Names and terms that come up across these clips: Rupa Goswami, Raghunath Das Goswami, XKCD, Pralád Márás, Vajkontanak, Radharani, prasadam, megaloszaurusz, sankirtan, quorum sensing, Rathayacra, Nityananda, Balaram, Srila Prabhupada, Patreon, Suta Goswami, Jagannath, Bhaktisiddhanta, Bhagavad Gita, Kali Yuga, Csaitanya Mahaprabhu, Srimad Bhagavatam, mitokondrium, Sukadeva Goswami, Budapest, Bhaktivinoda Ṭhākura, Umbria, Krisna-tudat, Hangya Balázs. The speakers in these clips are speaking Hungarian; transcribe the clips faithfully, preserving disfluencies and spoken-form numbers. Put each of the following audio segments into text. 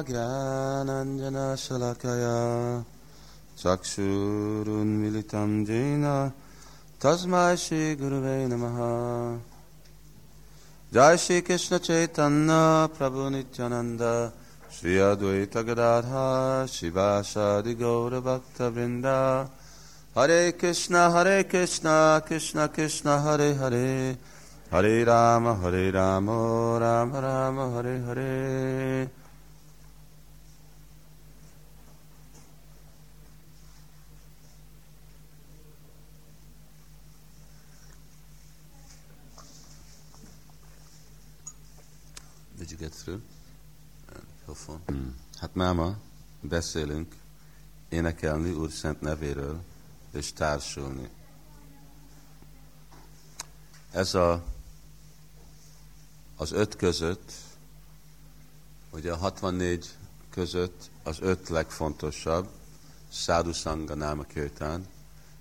Gyananjana shalakaya Chakshurun militam jena Tasmai Shri Guruve Namaha. Jai Shri Krishna Chaitanya Prabhu Nityananda Shri Advaita Gadadha Shivashadi Gaura Bhakta Vrinda. Hare Krishna Hare Krishna Krishna Krishna Hare Hare, Hare Rama Hare Rama Rama Rama Hare Hare. Did you get through? Mm. Hát máma beszélünk énekelni Úr Szent nevéről és társulni. Ez a, az öt között, ugye a hatvannégy között az öt legfontosabb, Sadhu Sangha Nama Kirtan,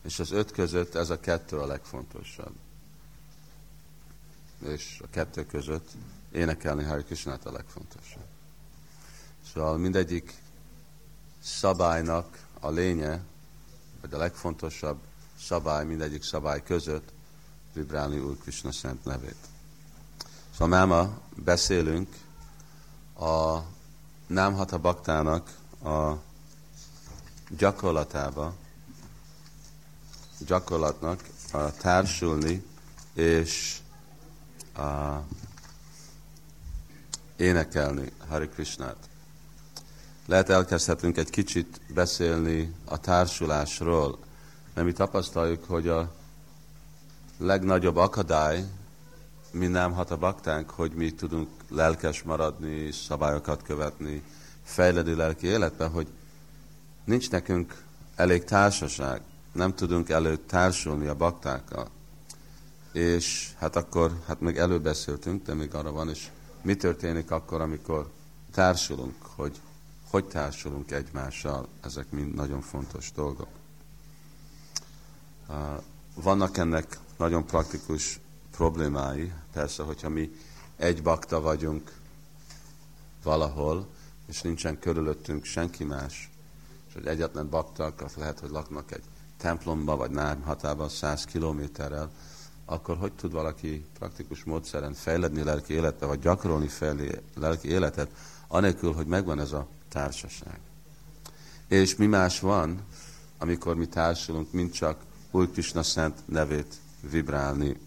és az öt között ez a kettő a legfontosabb. És a kettő között énekelni Hare Krishnát a legfontosabb. Szóval mindegyik szabálynak a lénye, vagy a legfontosabb szabály, mindegyik szabály között vibrálni Úr Krishna szent nevét. Szóval máma beszélünk a Námhatha Bhaktának a gyakorlatába, gyakorlatnak a társulni és a énekelni Hare Krishnát. Lehet elkezdhetünk egy kicsit beszélni a társulásról, mert mi tapasztaljuk, hogy a legnagyobb akadály mi Námhatha Bhaktánk, hogy mi tudunk lelkes maradni, szabályokat követni, fejlődni lelki életben, hogy nincs nekünk elég társaság, nem tudunk előtt társulni a bhaktákkal. És hát akkor, hát még előbb beszéltünk, de még arra van is, mi történik akkor, amikor társulunk, hogy hogy társulunk egymással, ezek mind nagyon fontos dolgok. Vannak ennek nagyon praktikus problémái, persze, hogyha mi egy bakta vagyunk valahol, és nincsen körülöttünk senki más, és hogy egyetlen baktak, lehet, hogy laknak egy templomba, vagy Námhatában száz kilométerrel, akkor hogy tud valaki praktikus módszeren fejledni lelki életet, vagy gyakorolni fejlődni lelki életet, anélkül, hogy megvan ez a társaság. És mi más van, amikor mi társulunk, mint csak Úr Krisna szent nevét vibrálni.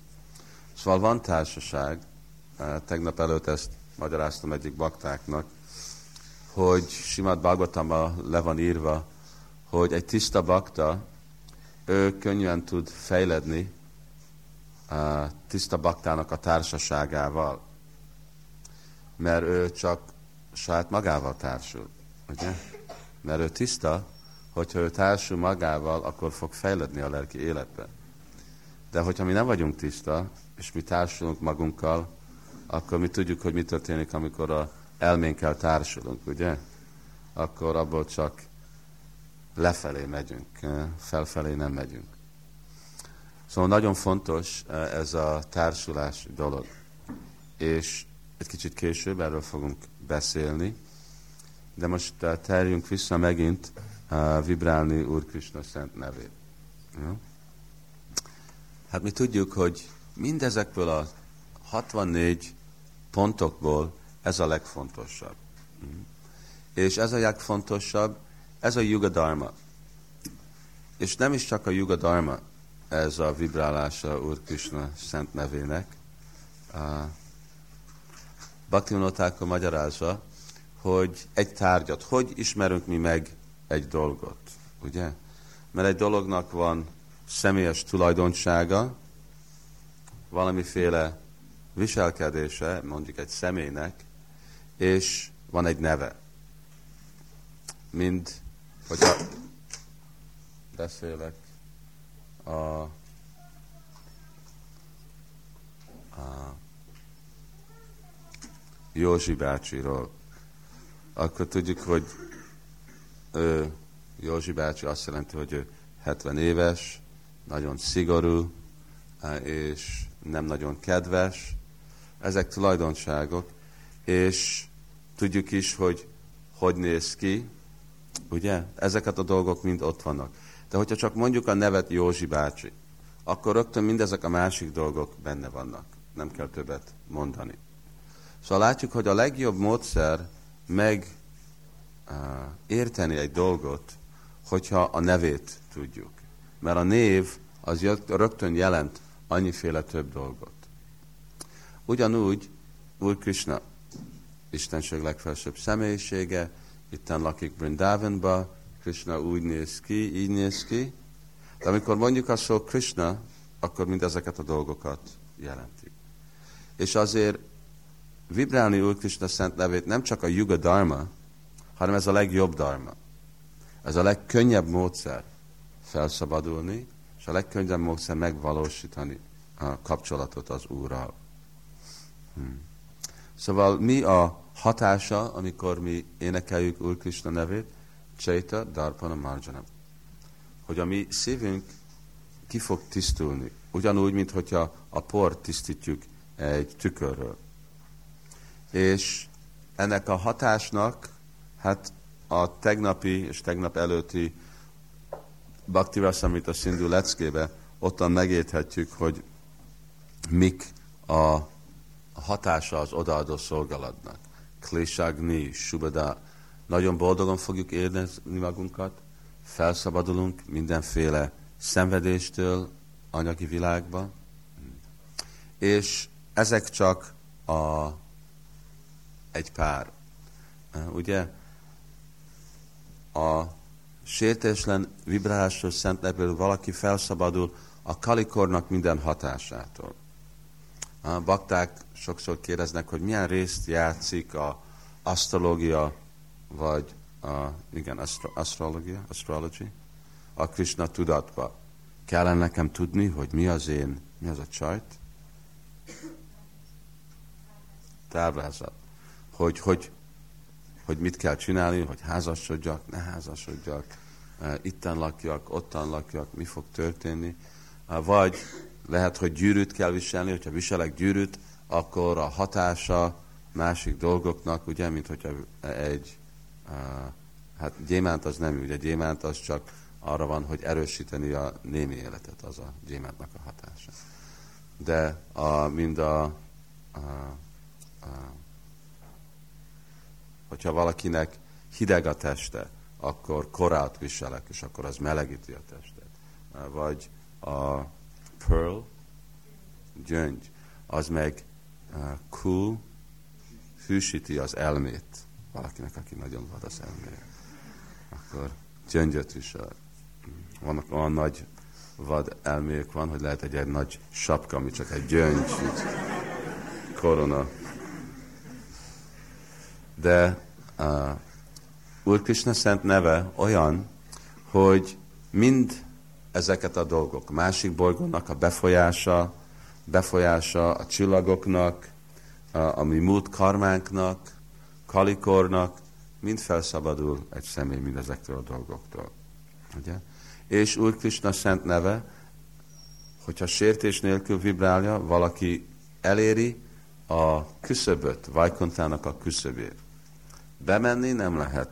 Szóval van társaság, tegnap előtt ezt magyaráztam egyik baktáknak, hogy Srimad Bhagavatamban le van írva, hogy egy tiszta bakta, ő könnyen tud fejledni a tiszta baktának a társaságával, mert ő csak saját magával társul, ugye? Mert ő tiszta, hogyha ő társul magával, akkor fog fejledni a lelki életbe. De hogyha mi nem vagyunk tiszta, és mi társulunk magunkkal, akkor mi tudjuk, hogy mi történik, amikor a elménkkel társulunk, ugye? Akkor abból csak lefelé megyünk, felfelé nem megyünk. Szóval nagyon fontos ez a társulás dolog. És egy kicsit később erről fogunk beszélni, de most terjünk vissza megint vibrálni Úr Krisna szent nevét. Ja? Hát mi tudjuk, hogy mindezekből a hatvannégy pontokból ez a legfontosabb. És ez a legfontosabb, ez a Yuga Dharma. És nem is csak a Yuga Dharma, ez a vibrálása Úr Krisna szent nevének. Bhaktivinoda Ṭhākura magyarázza, hogy egy tárgyat, hogy ismerünk mi meg egy dolgot, ugye? Mert egy dolognak van személyes tulajdonsága, valamiféle viselkedése, mondjuk egy személynek, és van egy neve. Mind, hogyha beszélek a, a Józsi bácsiról, akkor tudjuk, hogy ő, Józsi bácsi azt jelenti, hogy ő hetven éves, nagyon szigorú, és nem nagyon kedves. Ezek tulajdonságok, és tudjuk is, hogy hogy néz ki, ugye? Ezeket a dolgok mind ott vannak. De hogyha csak mondjuk a nevet Józsi bácsi, akkor rögtön mindezek a másik dolgok benne vannak. Nem kell többet mondani. Szóval látjuk, hogy a legjobb módszer meg uh, érteni egy dolgot, hogyha a nevét tudjuk. Mert a név az rögtön jelent annyiféle több dolgot. Ugyanúgy Úr Krishna, Istenség legfelsőbb személyisége, itten lakik Vrindavanba, Krishna úgy néz ki, így néz ki. De amikor mondjuk a szó Krishna, akkor mindezeket a dolgokat jelentik. És azért vibrálni Úr Krishna szent nevét nem csak a Yuga Dharma, hanem ez a legjobb dharma. Ez a legkönnyebb módszer felszabadulni, és a legkönnyebb módszer megvalósítani a kapcsolatot az Úrral. Hmm. Szóval mi a hatása, amikor mi énekeljük Úr Krishna nevét? Csaita Darpana Marjanam. Hogy a mi szívünk ki fog tisztulni. Ugyanúgy, mint hogyha a port tisztítjuk egy tükörről. És ennek a hatásnak, hát a tegnapi és tegnap előtti Bhakti Rasamrita Sindhu leckébe ottan megérthetjük, hogy mik a hatása az odaadó szolgálatnak. Klésagni, Subada. Nagyon boldogan fogjuk érezni magunkat, felszabadulunk mindenféle szenvedéstől anyagi világban, és ezek csak a, egy pár. Ugye a sértéslen vibrálásról szent nevből valaki felszabadul a kalikornak minden hatásától. A bakták sokszor kérdeznek, hogy milyen részt játszik a asztrológia, vagy a, igen, astro, asztrológia, astrology, a Krisna-tudatba. Kellene nekem tudni, hogy mi az én, mi az a csajt? Táblázat. Hogy, hogy, hogy mit kell csinálni, hogy házasodjak, ne házasodjak, itten lakjak, ottan lakjak, mi fog történni. Vagy lehet, hogy gyűrűt kell viselni, hogyha viselek gyűrűt, akkor a hatása másik dolgoknak, ugye, mint hogyha egy Uh, hát gyémánt az nem, ugye gyémánt az csak arra van, hogy erősíteni a némi életet, az a gyémántnak a hatása. De a, mind a, a, a hogyha valakinek hideg a teste, akkor korát viselek, és akkor az melegíti a testet. Vagy a pearl, gyöngy, az meg cool, hűsíti az elmét. Valakinek, aki nagyon vad az elméje, akkor gyöngyöt visel. Vannak olyan nagy vad elméjük van, hogy lehet egy, egy nagy sapka, ami csak egy gyöngy, korona. De uh, Úr Krishna szent neve olyan, hogy mind ezeket a dolgok, másik bolygónak a befolyása, befolyása a csillagoknak, a, a mi múlt karmánknak, Kalikornak, mind felszabadul egy személy mindezektől a dolgoktól. Ugye? És Úr Krishna szent neve, hogyha sértés nélkül vibrálja, valaki eléri a küszöböt, Vajkontának a küszöbét. Bemenni nem lehet.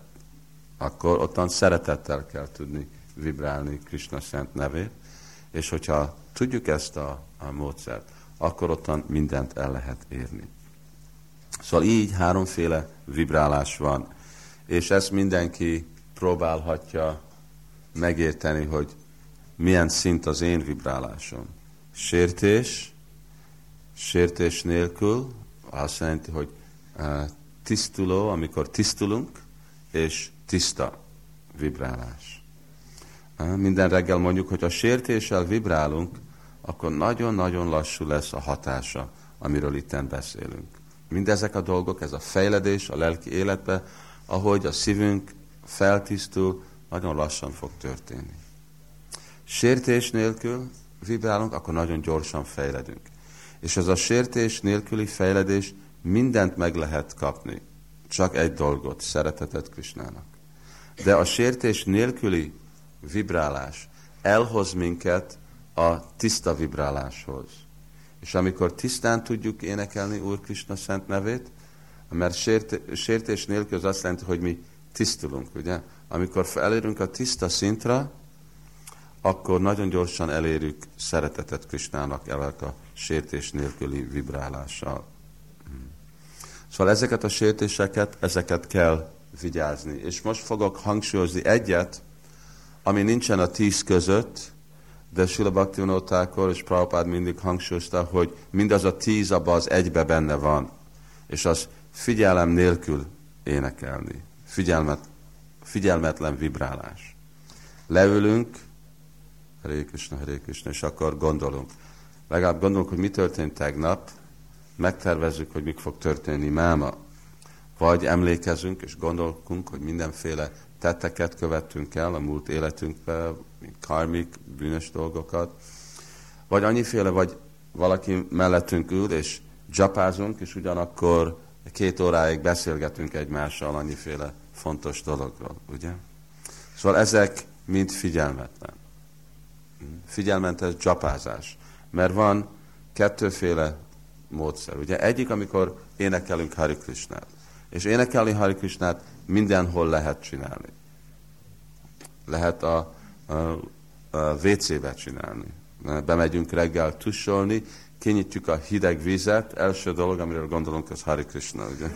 Akkor ottan szeretettel kell tudni vibrálni Krishna szent nevét, és hogyha tudjuk ezt a, a módszert, akkor ottan mindent el lehet érni. Szóval így háromféle vibrálás van, és ezt mindenki próbálhatja megérteni, hogy milyen szint az én vibrálásom. Sértés, sértés nélkül, azt jelenti, hogy tisztuló, amikor tisztulunk, és tiszta vibrálás. Minden reggel mondjuk, hogy a sértéssel vibrálunk, akkor nagyon-nagyon lassú lesz a hatása, amiről itten beszélünk. Mindezek a dolgok, ez a fejledés a lelki életbe, ahogy a szívünk feltisztul, nagyon lassan fog történni. Sértés nélkül vibrálunk, akkor nagyon gyorsan fejledünk. És ez a sértés nélküli fejledés mindent meg lehet kapni. Csak egy dolgot, szeretetet Krisnának. De a sértés nélküli vibrálás elhoz minket a tiszta vibráláshoz. És amikor tisztán tudjuk énekelni Úr Krishna szent nevét, Mert sért, sértés nélkül az azt jelenti, hogy mi tisztulunk, ugye? Amikor elérünk a tiszta szintra, akkor nagyon gyorsan elérjük szeretetet Krisnának elek a sértés nélküli vibrálással. Szóval ezeket a sértéseket, ezeket kell vigyázni. És most fogok hangsúlyozni egyet, ami nincsen a tíz között, de Srila Bhaktivinoda Ṭhākura és Prabhupád mindig hangsúlyozta, hogy mindaz a tíz abban az egybe benne van. És az figyelem nélkül énekelni. Figyelmet, figyelmetlen vibrálás. Leülünk, Hare Krishna, Hare Krishna, és akkor gondolunk. Legalább gondolunk, hogy mi történt tegnap, megtervezzük, hogy mi fog történni máma. Vagy emlékezünk, és gondolkunk, hogy mindenféle tetteket követtünk el a múlt életünkben, karmik, bűnös dolgokat. Vagy annyiféle, vagy valaki mellettünk ül, és dzsapázunk, és ugyanakkor két óráig beszélgetünk egymással annyiféle fontos dologról, ugye? Szóval ezek mind figyelmetlen. Figyelmentes dzsapázás. Mert van kettőféle módszer, ugye? Egyik, amikor énekelünk Hare Krishnát. És énekelni Hare Krishnát mindenhol lehet csinálni. Lehet a, a, a vé cé-be csinálni. Bemegyünk reggel tussolni, kinyitjuk a hideg vizet, első dolog, amiről gondolunk, az Hare Krishna, ugye?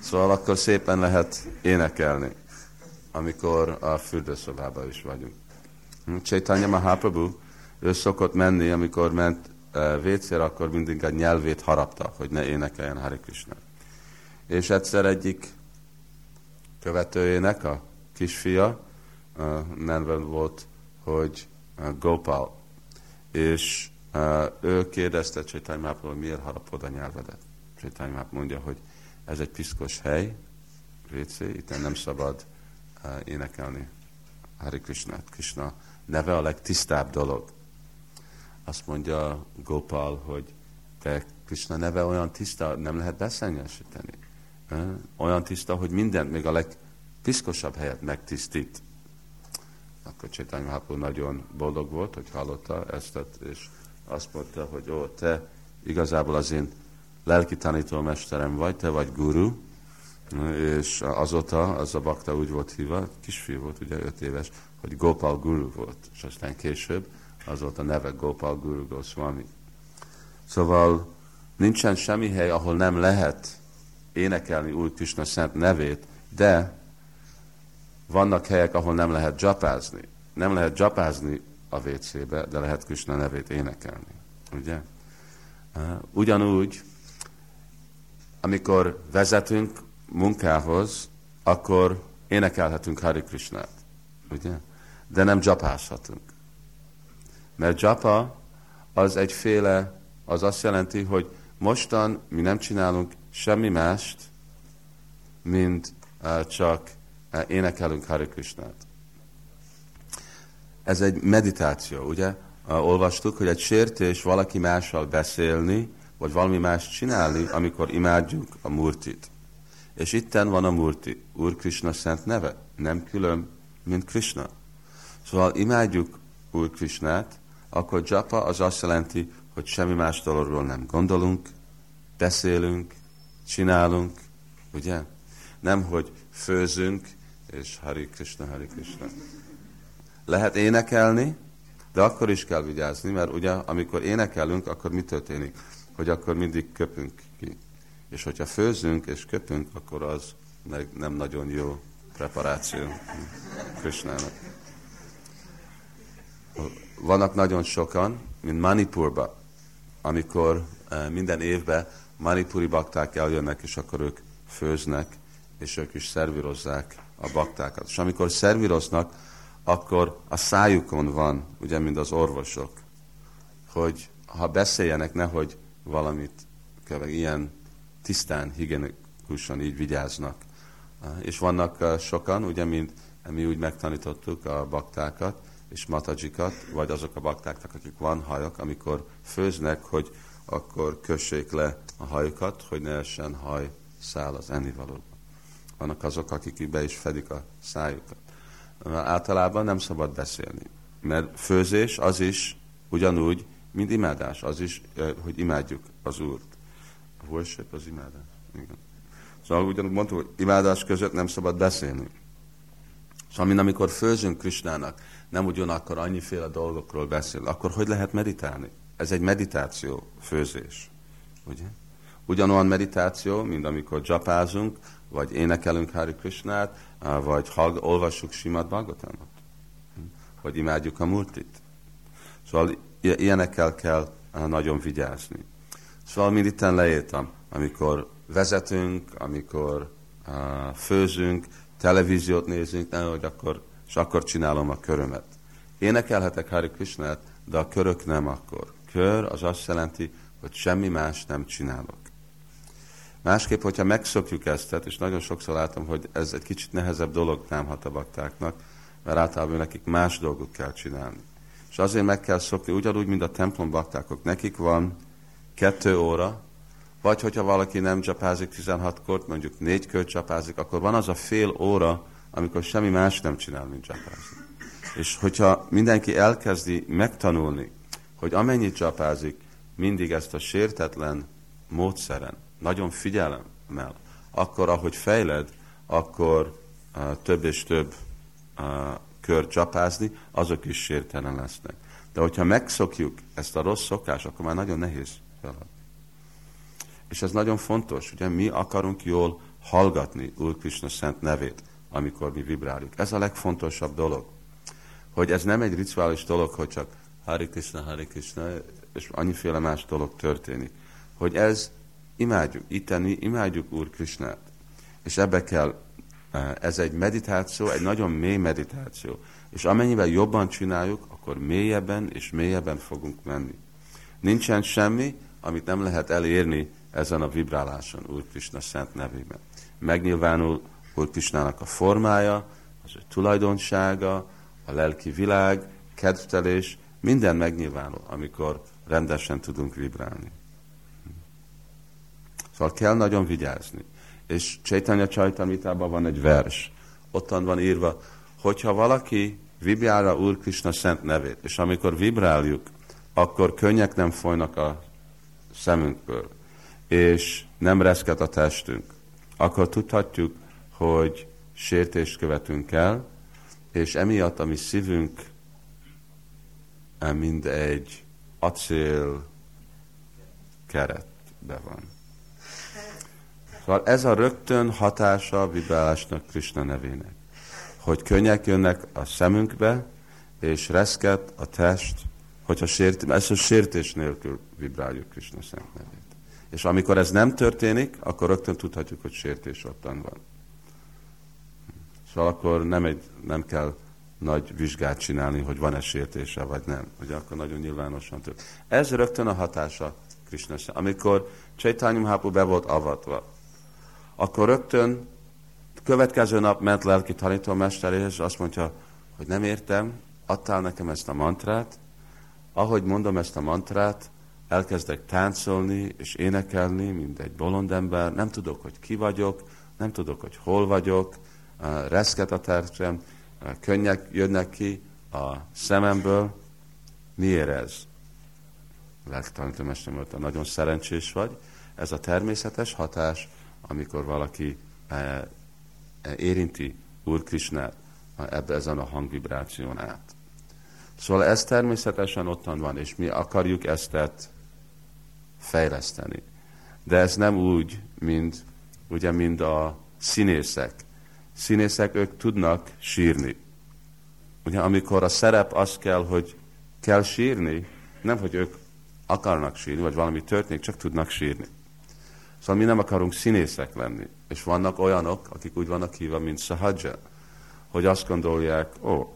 Szóval akkor szépen lehet énekelni, amikor a fürdőszobában is vagyunk. Csaitanya Mahaprabhu, ő szokott menni, amikor ment vécére, akkor mindig a nyelvét harapta, hogy ne énekeljen Hare Krishna. És egyszer egyik követőjének a kisfia neve volt, hogy Gopal, és Uh, ő kérdezte Csaitanya Mahaprabhu, miért harapod a nyelvedet? Csaitanya Mahaprabhu mondja, hogy ez egy piszkos hely, vécé, itt nem szabad uh, énekelni Hare Krishnát. Krishna neve a legtisztább dolog. Azt mondja Gopal, hogy te Krishna neve olyan tiszta, nem lehet beszennyesíteni. Uh, olyan tiszta, hogy mindent, még a legpiszkosabb helyet megtisztít. Akkor Csaitanya Mahaprabhu nagyon boldog volt, hogy hallotta ezt, és azt mondta, hogy ó, te igazából az én lelki tanítómesterem vagy, te vagy guru, és azóta az a bakta úgy volt hívva, kisfiú volt, ugye öt éves, hogy Gopal Guru volt, és aztán később az volt a neve Gopal Guru Goswami. Szóval nincsen semmi hely, ahol nem lehet énekelni új Krishna szent nevét, de vannak helyek, ahol nem lehet dzsapázni. Nem lehet dzsapázni a vé cé-be, de lehet Krishna nevét énekelni. Ugye? Ugyanúgy, amikor vezetünk munkához, akkor énekelhetünk Hare Krishnát. Ugye? De nem dzsapázhatunk. Mert dzsapa az egyféle, az azt jelenti, hogy mostan mi nem csinálunk semmi mást, mint csak énekelünk Hare Krishnát. Ez egy meditáció, ugye? Olvastuk, hogy egy sértés valaki mással beszélni, vagy valami más csinálni, amikor imádjuk a Murtit. És itten van a Murti, Úr Krishna szent neve, nem külön, mint Krishna. Szóval imádjuk Úr Krishnát, akkor dzsapa az azt jelenti, hogy semmi más dologról nem gondolunk, beszélünk, csinálunk, ugye? Nem, hogy főzünk, és Hare Krishna, Hare Krishna. Lehet énekelni, de akkor is kell vigyázni, mert ugye, amikor énekelünk, akkor mi történik? Hogy akkor mindig köpünk ki. És hogyha főzünk és köpünk, akkor az nem nagyon jó preparáció Krishnának. Vannak nagyon sokan, mint Manipurba, amikor minden évben manipuri bakták eljönnek, és akkor ők főznek, és ők is szervírozzák a baktákat. És amikor szervíroznak, akkor a szájukon van, ugye, mint az orvosok, hogy ha beszéljenek, nehogy valamit köveg, ilyen tisztán, higienikusan így vigyáznak. És vannak sokan, ugye, mint mi úgy megtanítottuk a baktákat és matajikat, vagy azok a baktáknak, akik van hajak, amikor főznek, hogy akkor kössék le a hajukat, hogy ne essen hajszál az ennivalóban. Vannak azok, akik be is fedik a szájukat. Általában nem szabad beszélni, mert főzés az is ugyanúgy, mint imádás, az is, hogy imádjuk az Úrt. Worship az imádás. Igen. Szóval ugyanúgy mondtuk, hogy imádás között nem szabad beszélni. Szóval mint amikor főzünk Krisnának, nem ugyanakkor annyiféle dolgokról beszél, akkor hogy lehet meditálni? Ez egy meditáció, főzés. Ugye? Ugyanolyan meditáció, mint amikor japázunk, vagy énekelünk Hare Krishnát, vagy hallg- olvassuk Srimad Bhagavatamot, vagy imádjuk a Murtit. Szóval ilyenekkel kell nagyon vigyázni. Szóval mind itten leírtam, amikor vezetünk, amikor uh, főzünk, televíziót nézünk, nem, hogy akkor, és akkor csinálom a körömet. Énekelhetek Hare Krishnát, de a körök nem akkor. Kör az azt jelenti, hogy semmi más nem csinálok. Másképp, hogyha megszokjuk ezt, tehát, és nagyon sokszor látom, hogy ez egy kicsit nehezebb dolog námhat a baktáknak, mert általában nekik más dolgok kell csinálni. És azért meg kell szokni, ugyanúgy, mint a templom baktákok. Nekik van kettő óra, vagy hogyha valaki nem csapázik tizenhatkor, mondjuk négykor csapázik, akkor van az a fél óra, amikor semmi más nem csinál, mint csapázik. És hogyha mindenki elkezdi megtanulni, hogy amennyit csapázik, mindig ezt a sértetlen módszeren, nagyon figyelemmel, akkor ahogy fejled, akkor uh, több és több uh, kör csapázni, azok is sértelen lesznek. De hogyha megszokjuk ezt a rossz szokást, akkor már nagyon nehéz feladat. És ez nagyon fontos, ugye mi akarunk jól hallgatni Úr Krisna szent nevét, amikor mi vibráljuk. Ez a legfontosabb dolog, hogy ez nem egy rituális dolog, hogy csak Hare Krishna, Hare Krishna, és annyiféle más dolog történik. Hogy ez imádjuk, itteni, imádjuk Úr Krisnát. És ebbe kell, ez egy meditáció, egy nagyon mély meditáció. És amennyivel jobban csináljuk, akkor mélyebben és mélyebben fogunk menni. Nincsen semmi, amit nem lehet elérni ezen a vibráláson Úr Krisna szent nevében. Megnyilvánul Úr Krisnának a formája, az ő tulajdonsága, a lelki világ, kedvtelés, minden megnyilvánul, amikor rendesen tudunk vibrálni. Szóval kell nagyon vigyázni. És Csaitanya Csaitamritában van egy vers. Ottan van írva, hogyha valaki vibrálja Úr Krisna szent nevét, és amikor vibráljuk, akkor könnyek nem folynak a szemünkből, és nem reszket a testünk, akkor tudhatjuk, hogy sértést követünk el, és emiatt a mi szívünk mind egy acél keretbe van. Szóval ez a rögtön hatása a vibrálásnak Krisna nevének, hogy könnyek jönnek a szemünkbe, és reszket a test, hogyha sért, ezt a sértés nélkül vibráljuk Krisna szent nevét. És amikor ez nem történik, akkor rögtön tudhatjuk, hogy sértés ottan van. Szóval akkor nem, egy, nem kell nagy vizsgát csinálni, hogy van-e sértése, vagy nem. Ugye akkor nagyon nyilvánosan történik. Ez rögtön a hatása Krisna szent. Amikor Csaitanya Mahaprabhu be volt avatva, akkor rögtön következő nap ment lelki tanítómesteréhez, és azt mondja, hogy nem értem, adtál nekem ezt a mantrát, ahogy mondom ezt a mantrát, elkezdek táncolni és énekelni, mint egy bolond ember, nem tudok, hogy ki vagyok, nem tudok, hogy hol vagyok, reszket a testem, könnyek jönnek ki a szememből. Miért ez? Lelki tanítómesterem mondta, nagyon szerencsés vagy. Ez a természetes hatás, amikor valaki érinti Úr Krisnát ebben ezen a hangvibráción át. Szóval ez természetesen ottan van, és mi akarjuk ezt fejleszteni. De ez nem úgy, mint, ugye, mint a színészek. Színészek, ők tudnak sírni. Ugye, amikor a szerep az kell, hogy kell sírni, nem, hogy ők akarnak sírni, vagy valami történik, csak tudnak sírni. Szóval mi nem akarunk színészek lenni. És vannak olyanok, akik úgy vannak hívva, mint sahajja, hogy azt gondolják, ó, oh,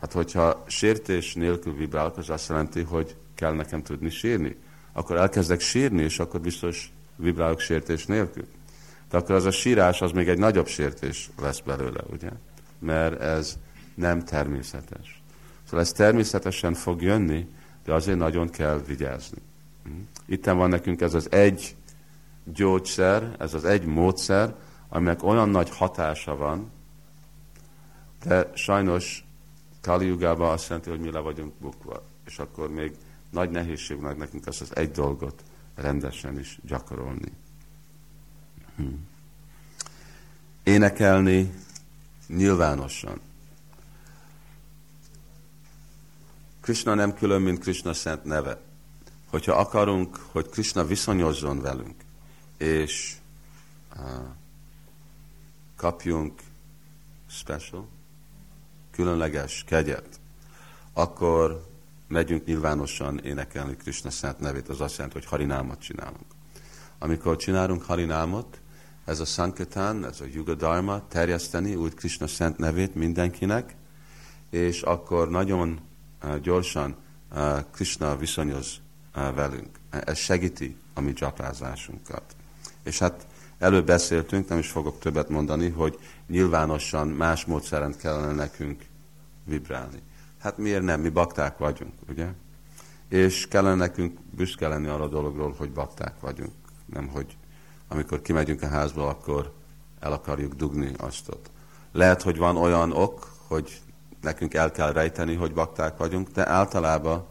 hát hogyha sértés nélkül vibrálok, az azt jelenti, hogy kell nekem tudni sírni. Akkor elkezdek sírni, és akkor biztos vibrálok sértés nélkül. De akkor az a sírás, az még egy nagyobb sértés lesz belőle, ugye? Mert ez nem természetes. Szóval ez természetesen fog jönni, de azért nagyon kell vigyázni. Itten van nekünk ez az egy gyógyszer, ez az egy módszer, aminek olyan nagy hatása van, de sajnos Kali Jugában azt jelenti, hogy mi le vagyunk bukva, és akkor még nagy nehézségnek nekünk az az egy dolgot rendesen is gyakorolni. Énekelni nyilvánosan. Krishna nem külön, mint Krishna szent neve. Hogyha akarunk, hogy Krishna viszonyozzon velünk, és uh, kapjunk special, különleges kegyet, akkor megyünk nyilvánosan énekelni Krishna szent nevét. Az azt jelenti, hogy harinámat csinálunk. Amikor csinálunk harinámat, ez a sankirtán, ez a Yuga Dharma, terjeszteni úgy Krishna szent nevét mindenkinek, és akkor nagyon gyorsan Krishna viszonyoz velünk. Ez segíti a mi japázásunkat. És hát előbb beszéltünk, nem is fogok többet mondani, hogy nyilvánosan más módszeren kellene nekünk vibrálni. Hát miért nem? Mi bakták vagyunk, ugye? És kellene nekünk büszke lenni arra a dologról, hogy bakták vagyunk. Nem, hogy amikor kimegyünk a házból, akkor el akarjuk dugni azt ott. Lehet, hogy van olyan ok, hogy nekünk el kell rejteni, hogy bakták vagyunk, de általában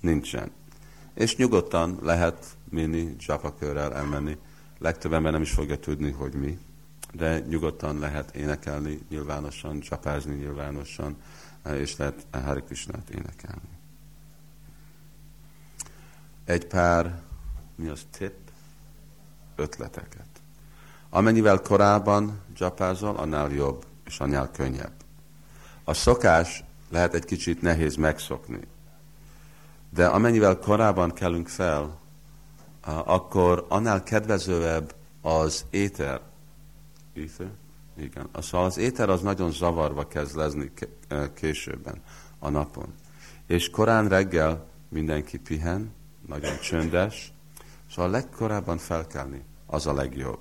nincsen. És nyugodtan lehet mini dzsapakörrel elmenni. Legtöbb ember nem is fogja tudni, hogy mi. De nyugodtan lehet énekelni nyilvánosan, csapázni nyilvánosan, és lehet Hare Krishnát énekelni. Egy pár, mi az tipp? Ötleteket. Amennyivel korábban dzsapázol, annál jobb, és annál könnyebb. A szokás lehet egy kicsit nehéz megszokni, de amennyivel korábban kelünk fel, akkor annál kedvezőbb az éter. Éter? Igen. Szóval az éter az nagyon zavarva kezd lenni későbben a napon. És korán reggel mindenki pihen, nagyon csöndes, szóval legkorábban felkelni az a legjobb.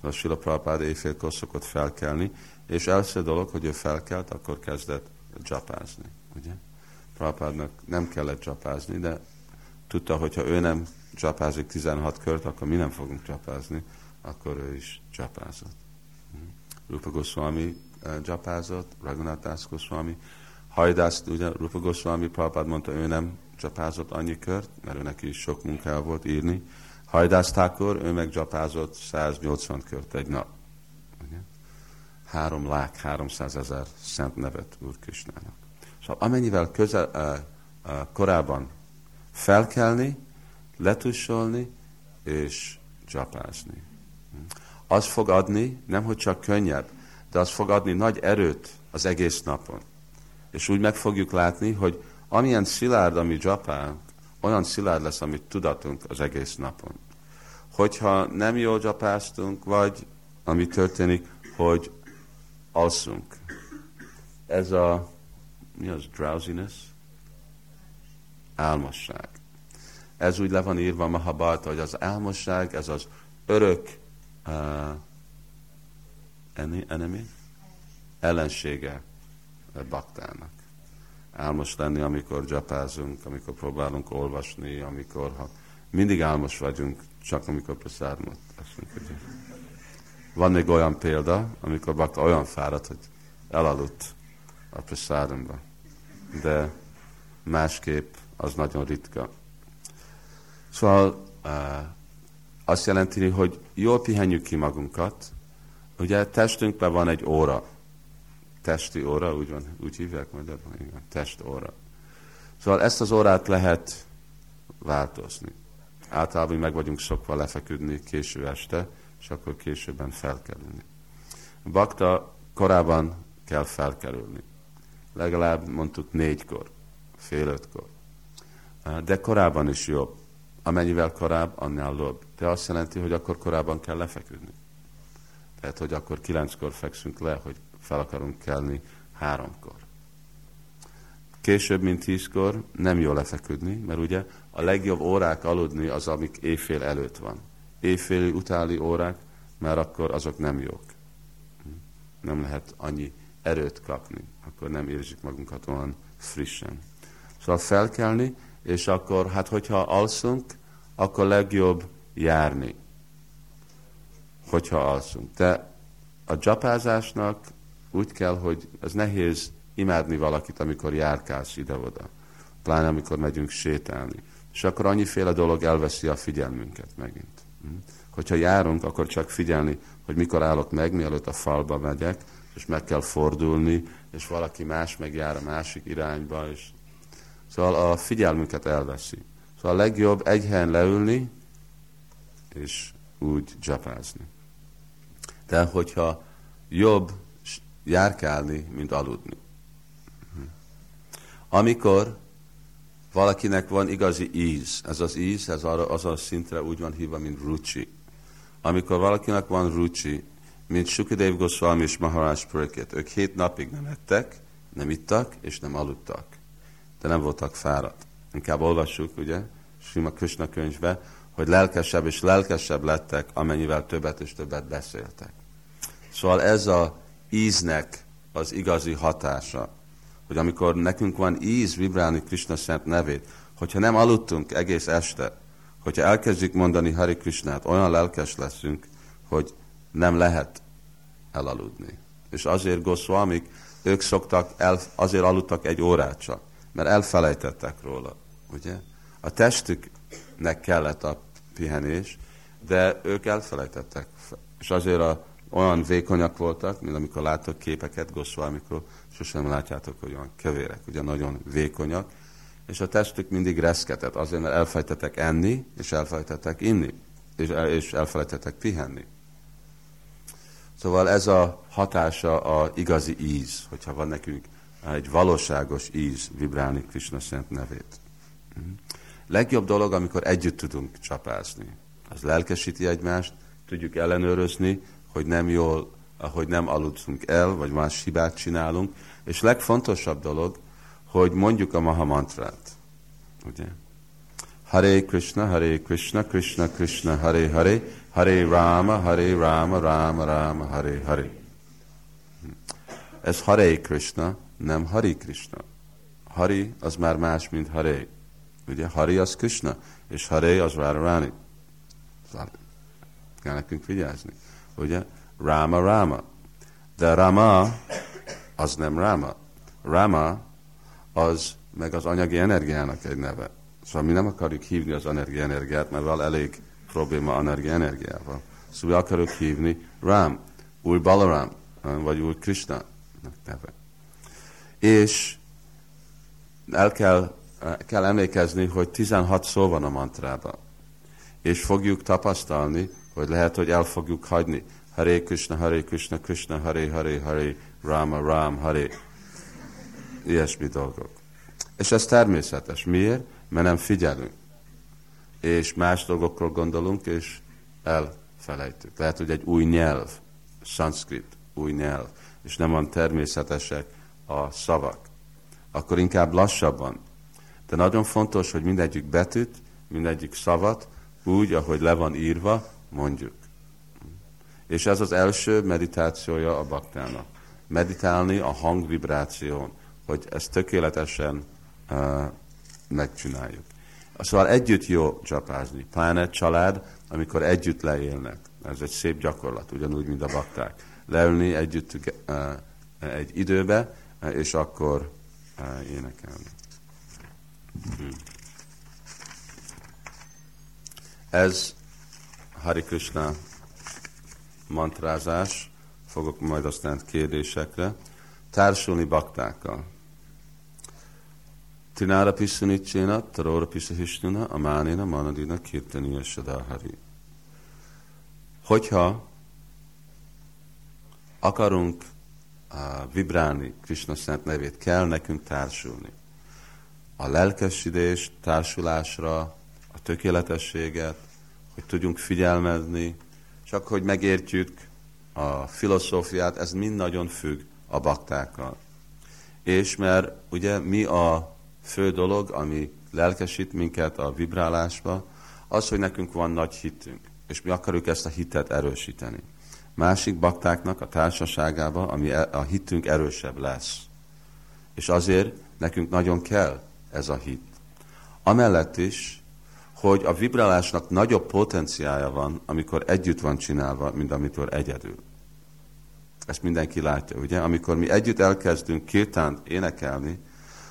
A Srila Prabhupada éjfélkor szokott felkelni, és első dolog, hogy ő felkelt, akkor kezdett dzsapázni. Ugye? Prabhupádnak nem kellett dzsapázni, de tudta, hogy ha ő nem dzsapázik tizenhat kört, akkor mi nem fogunk dzsapázni, akkor ő is dzsapázott. Rupa Goswami dzsapázott, Raghunath Das Goswami, Hajdászt, ugye Rupa Goswami, Prabhupád mondta, ő nem dzsapázott annyi kört, mert ő neki is sok munkája volt írni. Hajdászt Thakur, ő meg dzsapázott száznyolcvan kört egy nap. Három lák, háromszázezer szent nevet Úr Krisnának. Szóval amennyivel közel, uh, uh, korábban felkelni, letussolni és dzsapázni. Az fog adni, nem hogy csak könnyebb, de az fog adni nagy erőt az egész napon. És úgy meg fogjuk látni, hogy amilyen szilárd, ami dzsapánk, olyan szilárd lesz, amit tudatunk az egész napon. Hogyha nem jól dzsapáztunk, vagy ami történik, hogy alszunk. Ez a, mi az, drowsiness? Álmosság. Ez úgy le van írva a Mahabharata, hogy az álmosság, ez az örök uh, enemy? Ellensége a baktának. Álmos lenni, amikor dzsapázunk, amikor próbálunk olvasni, amikor ha mindig álmos vagyunk, csak amikor prasádmat teszünk. Ugye? Van még olyan példa, amikor bakta olyan fáradt, hogy elaludt a prasádamba. De másképp az nagyon ritka. Szóval uh, azt jelenti, hogy jól pihenjük ki magunkat. Ugye testünkben van egy óra. Testi óra, úgy van, úgy hívják majd ebben? Igen, test óra. Szóval ezt az órát lehet változni. Általában meg vagyunk szokva lefeküdni késő este, és akkor későbben felkerülni. Bakta korábban kell felkerülni. Legalább mondtuk négykor, fél ötkor. De korábban is jobb. Amennyivel korább, annál jobb. De azt jelenti, hogy akkor korábban kell lefeküdni. Tehát, hogy akkor kilenckor fekszünk le, hogy fel akarunk kelni háromkor. Később, mint tízkor nem jó lefeküdni, mert ugye a legjobb órák aludni az, amik éjfél előtt van. Éjféli utáni órák, mert akkor azok nem jók. Nem lehet annyi erőt kapni, akkor nem érezzük magunkat olyan frissen. Szóval felkelni, és akkor, hát hogyha alszunk, akkor legjobb járni, hogyha alszunk. De a dzsapázásnak úgy kell, hogy ez nehéz imádni valakit, amikor járkálsz ide-oda, pláne amikor megyünk sétálni. És akkor annyiféle dolog elveszi a figyelmünket megint. hogyha járunk, akkor csak figyelni, hogy mikor állok meg, mielőtt a falba megyek, és meg kell fordulni, és valaki más megjár a másik irányba is. Szóval a figyelmünket elveszi. Szóval a legjobb egy helyen leülni, és úgy dzsapázni. De hogyha jobb járkálni, mint aludni. Amikor valakinek van igazi íz, ez az íz, ez arra, azon szintre úgy van hívva, mint rucsi. Amikor valakinek van rucsi, mint Sukadeva Goswami és Maharaj Pariket, ők hét napig nem ettek, nem ittak és nem aludtak, de nem voltak fáradt. Inkább olvassuk, ugye, Srimad Krishna könyvbe, hogy lelkesebb és lelkesebb lettek, amennyivel többet és többet beszéltek. Szóval ez a íznek az igazi hatása, hogy amikor nekünk van íz vibrálni Krishna szent nevét, hogyha nem aludtunk egész este, hogyha elkezdjük mondani Hari Krishnát, olyan lelkes leszünk, hogy nem lehet elaludni. És azért Goswamik, ők szoktak, el, azért aludtak egy órát csak, mert elfelejtettek róla, ugye? A testüknek kellett a pihenés, de ők elfelejtettek. És azért a, olyan vékonyak voltak, mint amikor látok képeket Goswamikról, sosem látjátok, hogy olyan kövérek, ugye nagyon vékonyak, és a testük mindig reszketett, azért, mert elfelejtettek enni, és elfelejtettek inni, és, el, és elfelejtettek pihenni. Szóval ez a hatása a igazi íz, hogyha van nekünk egy valóságos íz vibrálni Krishna szent nevét. Legjobb dolog, amikor együtt tudunk csapázni. Az lelkesíti egymást, tudjuk ellenőrizni, hogy nem jól, ahogy nem aludunk el, vagy más hibát csinálunk. És legfontosabb dolog, hogy mondjuk a Maha mantrát. Ugye? Hare Krishna, Hare Krishna, Krishna Krishna, Hare Hare, Hare Rama, Hare Rama, Rama Rama, Hare Hare. Ez Hare Krishna, nem Hari Krishna. Hari az már más, mint Hare. Ugye? Hari az Krishna, és Hare az Radharani. Kell nekünk vigyázni. Ugye? Rama, Rama. De Rama az nem Rama. Rama az meg az anyagi energiának egy neve. Szóval mi nem akarjuk hívni az energia energiát, mert van elég probléma energia energiával. Szóval akarjuk hívni Ram, új Balaram, vagy új Krishna neve. És el kell, kell emlékezni, hogy tizenhat szó van a mantrában. És fogjuk tapasztalni, hogy lehet, hogy el fogjuk hagyni. Hare Krishna, Hare Krishna, Krishna, Hare Hare, Hare, Rama, Ram, Hare. Ilyesmi dolgok. És ez természetes. Miért? Mert nem figyelünk. És más dolgokról gondolunk, és elfelejtünk. Lehet, hogy egy új nyelv, szanszkrit, új nyelv, és nem van természetesek a szavak. Akkor inkább lassabban. De nagyon fontos, hogy mindegyik betűt, mindegyik szavat úgy, ahogy le van írva, mondjuk. És ez az első meditációja a baktának. Meditálni a hangvibráción, hogy ezt tökéletesen uh, megcsináljuk. Szóval együtt jó csapázni, pláne család, amikor együtt leélnek. Ez egy szép gyakorlat, ugyanúgy, mint a bakták. Leülni együtt uh, egy időbe, uh, és akkor uh, énekelni. Hm. Ez Hare Krishna mantrázás, fogok majd aztán kérdésekre, társulni baktákkal. Tinára piszuniccséna, taróra piszahisnuna, amánina, manadina, kirtaniya sadahari. Hogyha akarunk uh, vibrálni Krishna szent nevét, kell nekünk társulni. A lelkesedés társulásra, a tökéletességet, hogy tudjunk figyelmezni, csak hogy megértjük a filozófiát, ez mind nagyon függ a baktákkal. És mert ugye mi a fő dolog, ami lelkesít minket a vibrálásba, az, hogy nekünk van nagy hitünk, és mi akarjuk ezt a hitet erősíteni. Másik baktáknak a társaságában, ami a hitünk erősebb lesz. És azért nekünk nagyon kell ez a hit. Amellett is, hogy a vibrálásnak nagyobb potenciája van, amikor együtt van csinálva, mint amikor egyedül. Ezt mindenki látja, ugye? Amikor mi együtt elkezdünk kirtánt énekelni,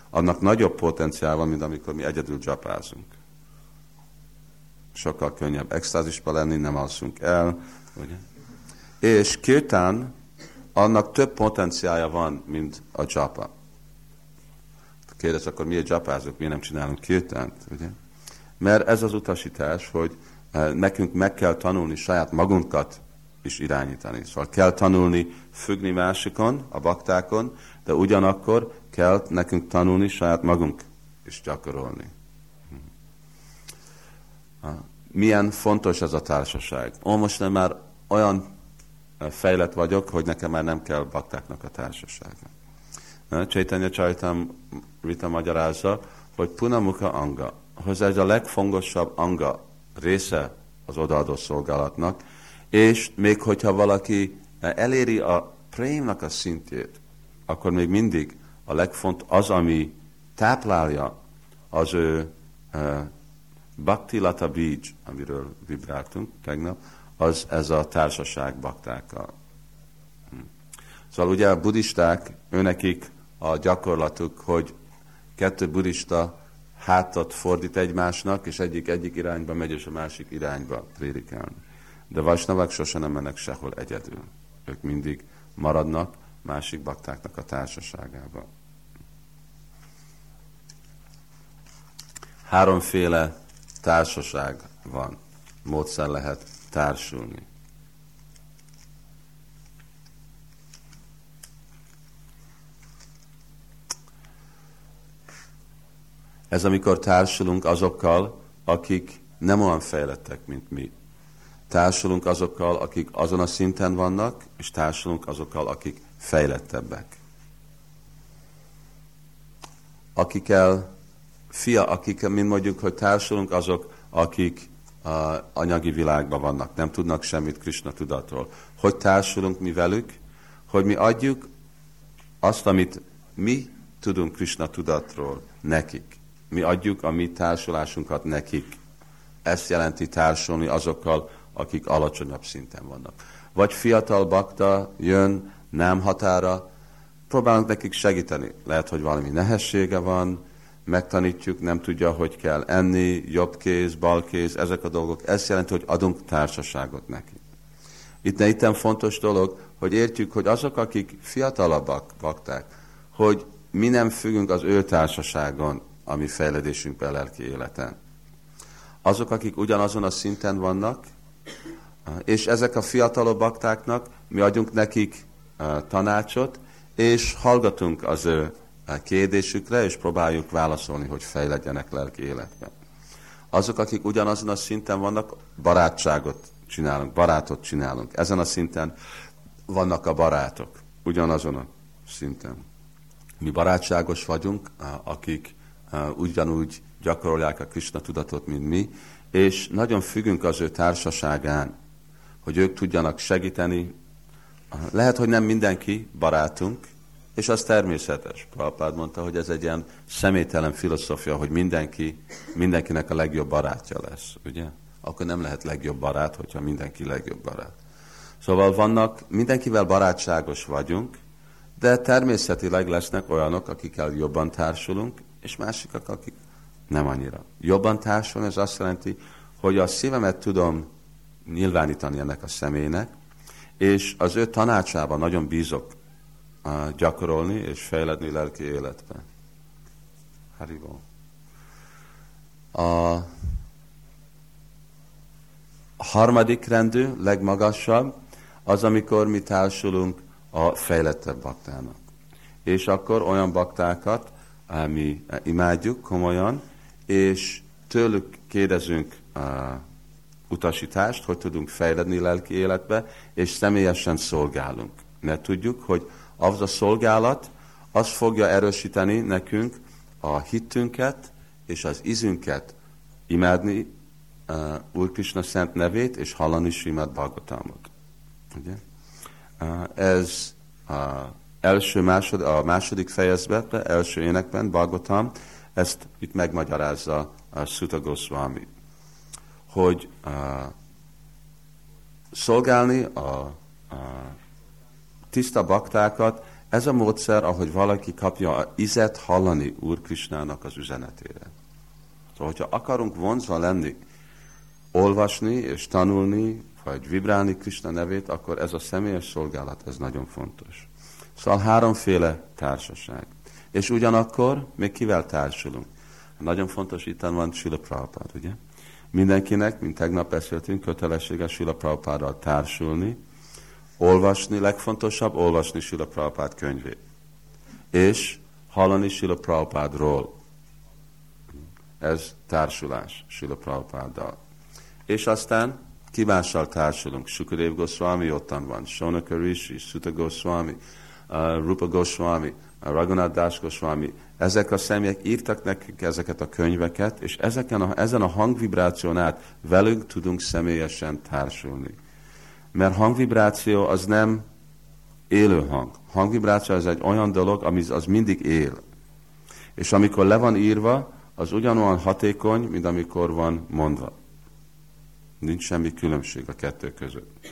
annak nagyobb potenciál van, mint amikor mi egyedül dzsapázunk. sokkal könnyebb extázisba lenni, nem alszunk el. Ugye? És kirtán, annak több potenciája van, mint a japa. Kérdez, akkor miért japázunk, miért nem csinálunk kirtánt? Ugye? Mert ez az utasítás, hogy nekünk meg kell tanulni saját magunkat is irányítani. Szóval kell tanulni függni másikon, a baktákon, de ugyanakkor kell nekünk tanulni saját magunk is gyakorolni. Milyen fontos ez a társaság. Ó, most nem már olyan fejlett vagyok, hogy nekem már nem kell baktáknak a társaságnak. Csaitanya Charitamrita magyarázza, hogy punamukha anga, hogy ez a legfontosabb anga része az odaadó szolgálatnak, és még hogyha valaki eléri a prémnak a szintjét, akkor még mindig a legfont az, ami táplálja az ő e, bhakti lata bíj, amiről vibráltunk tegnap, az ez a társaság baktákkal. Hm. Szóval ugye a buddhisták, őnekik a gyakorlatuk, hogy kettő buddhista hátat fordít egymásnak, és egyik egyik irányba megy, és a másik irányba prédikálni. De vasnavák sosem nem mennek sehol egyedül. Ők mindig maradnak másik baktáknak a társaságában. Háromféle társaság van. Módszer lehet társulni. Ez amikor társulunk azokkal, akik nem olyan fejlettek, mint mi. Társulunk azokkal, akik azon a szinten vannak, és társulunk azokkal, akik fejlettebbek. Akikkel, fia, akikkel, mint mondjuk, hogy társulunk azok, akik uh, anyagi világban vannak, nem tudnak semmit Krisna-tudatról. Hogy társulunk mi velük? Hogy mi adjuk azt, amit mi tudunk Krisna-tudatról nekik. Mi adjuk a mi társulásunkat nekik. Ezt jelenti társulni azokkal, akik alacsonyabb szinten vannak. Vagy fiatal bakta jön, nem határa, próbálunk nekik segíteni. Lehet, hogy valami nehézsége van, megtanítjuk, nem tudja, hogy kell enni, jobb kéz, bal kéz, ezek a dolgok. Ez jelenti, hogy adunk társaságot neki. Itt itten fontos dolog, hogy értjük, hogy azok, akik fiatalabbak bakták, hogy mi nem függünk az ő társaságon, a mi fejledésünkben, lelki életen. Azok, akik ugyanazon a szinten vannak, és ezek a fiatalabb baktáknak mi adjunk nekik tanácsot, és hallgatunk az ő kérdésükre, és próbáljuk válaszolni, hogy fejledjenek lelki életben. Azok, akik ugyanazon a szinten vannak, barátságot csinálunk, barátot csinálunk. Ezen a szinten vannak a barátok, ugyanazon a szinten. Mi barátságos vagyunk, akik ugyanúgy gyakorolják a Krisna tudatot, mint mi, és nagyon függünk az ő társaságán, hogy ők tudjanak segíteni. Lehet, hogy nem mindenki barátunk, és az természetes. Prabhupád mondta, hogy ez egy ilyen személytelen filozófia, hogy mindenki, mindenkinek a legjobb barátja lesz, ugye? Akkor nem lehet legjobb barát, hogyha mindenki legjobb barát. Szóval vannak, mindenkivel barátságos vagyunk, de természetileg lesznek olyanok, akikkel jobban társulunk, és másikak, akik nem annyira. Jobban társulni, ez azt jelenti, hogy a szívemet tudom nyilvánítani ennek a személynek, és az ő tanácsában nagyon bízok uh, gyakorolni és fejledni lelki életbe. Haribó. A harmadik rendű, legmagasabb, az, amikor mi társulunk a fejlettebb baktának. És akkor olyan baktákat, mi imádjuk komolyan, és tőlük kérdezünk uh, utasítást, hogy tudunk fejledni lelki életbe, és személyesen szolgálunk. Mert tudjuk, hogy az a szolgálat, az fogja erősíteni nekünk a hitünket és az ízünket imádni uh, Úr Krisna szent nevét, és hallani Srimad Bhagavatamot. Ugye? Uh, ez a uh, Első másod, a második fejezetben, első énekben, Bhagavatam, ezt itt megmagyarázza a Suta Goswami, hogy uh, szolgálni a, a tiszta baktákat, ez a módszer, ahogy valaki kapja a izet hallani Úr Krisnának az üzenetére. Szóval, hogyha akarunk vonzva lenni olvasni és tanulni, vagy vibrálni Krisna nevét, akkor ez a személyes szolgálat, ez nagyon fontos. Szóval háromféle társaság. És ugyanakkor még kivel társulunk? Nagyon fontos, itt van Srila Prabhupada, ugye? Mindenkinek, mint tegnap beszéltünk, kötelességes Srila Prabhupádral társulni, olvasni, legfontosabb, olvasni Srila Prabhupada könyvét. És hallani Srila Prabhupádról. Ez társulás Srila Prabhupáddal. És aztán kimással társulunk. Sukadeva Goswami ottan van, Shonaka Rishi, Suta Goswami, uh, Rupa Goswami, uh, Raghunath Das Goswami. Ezek a személyek írtak nekünk ezeket a könyveket, és ezeken a, ezen a hangvibráción át velünk tudunk személyesen társulni. Mert hangvibráció az nem élő hang. Hangvibráció az egy olyan dolog, ami az mindig él. És amikor le van írva, az ugyanolyan hatékony, mint amikor van mondva. Nincs semmi különbség a kettő között.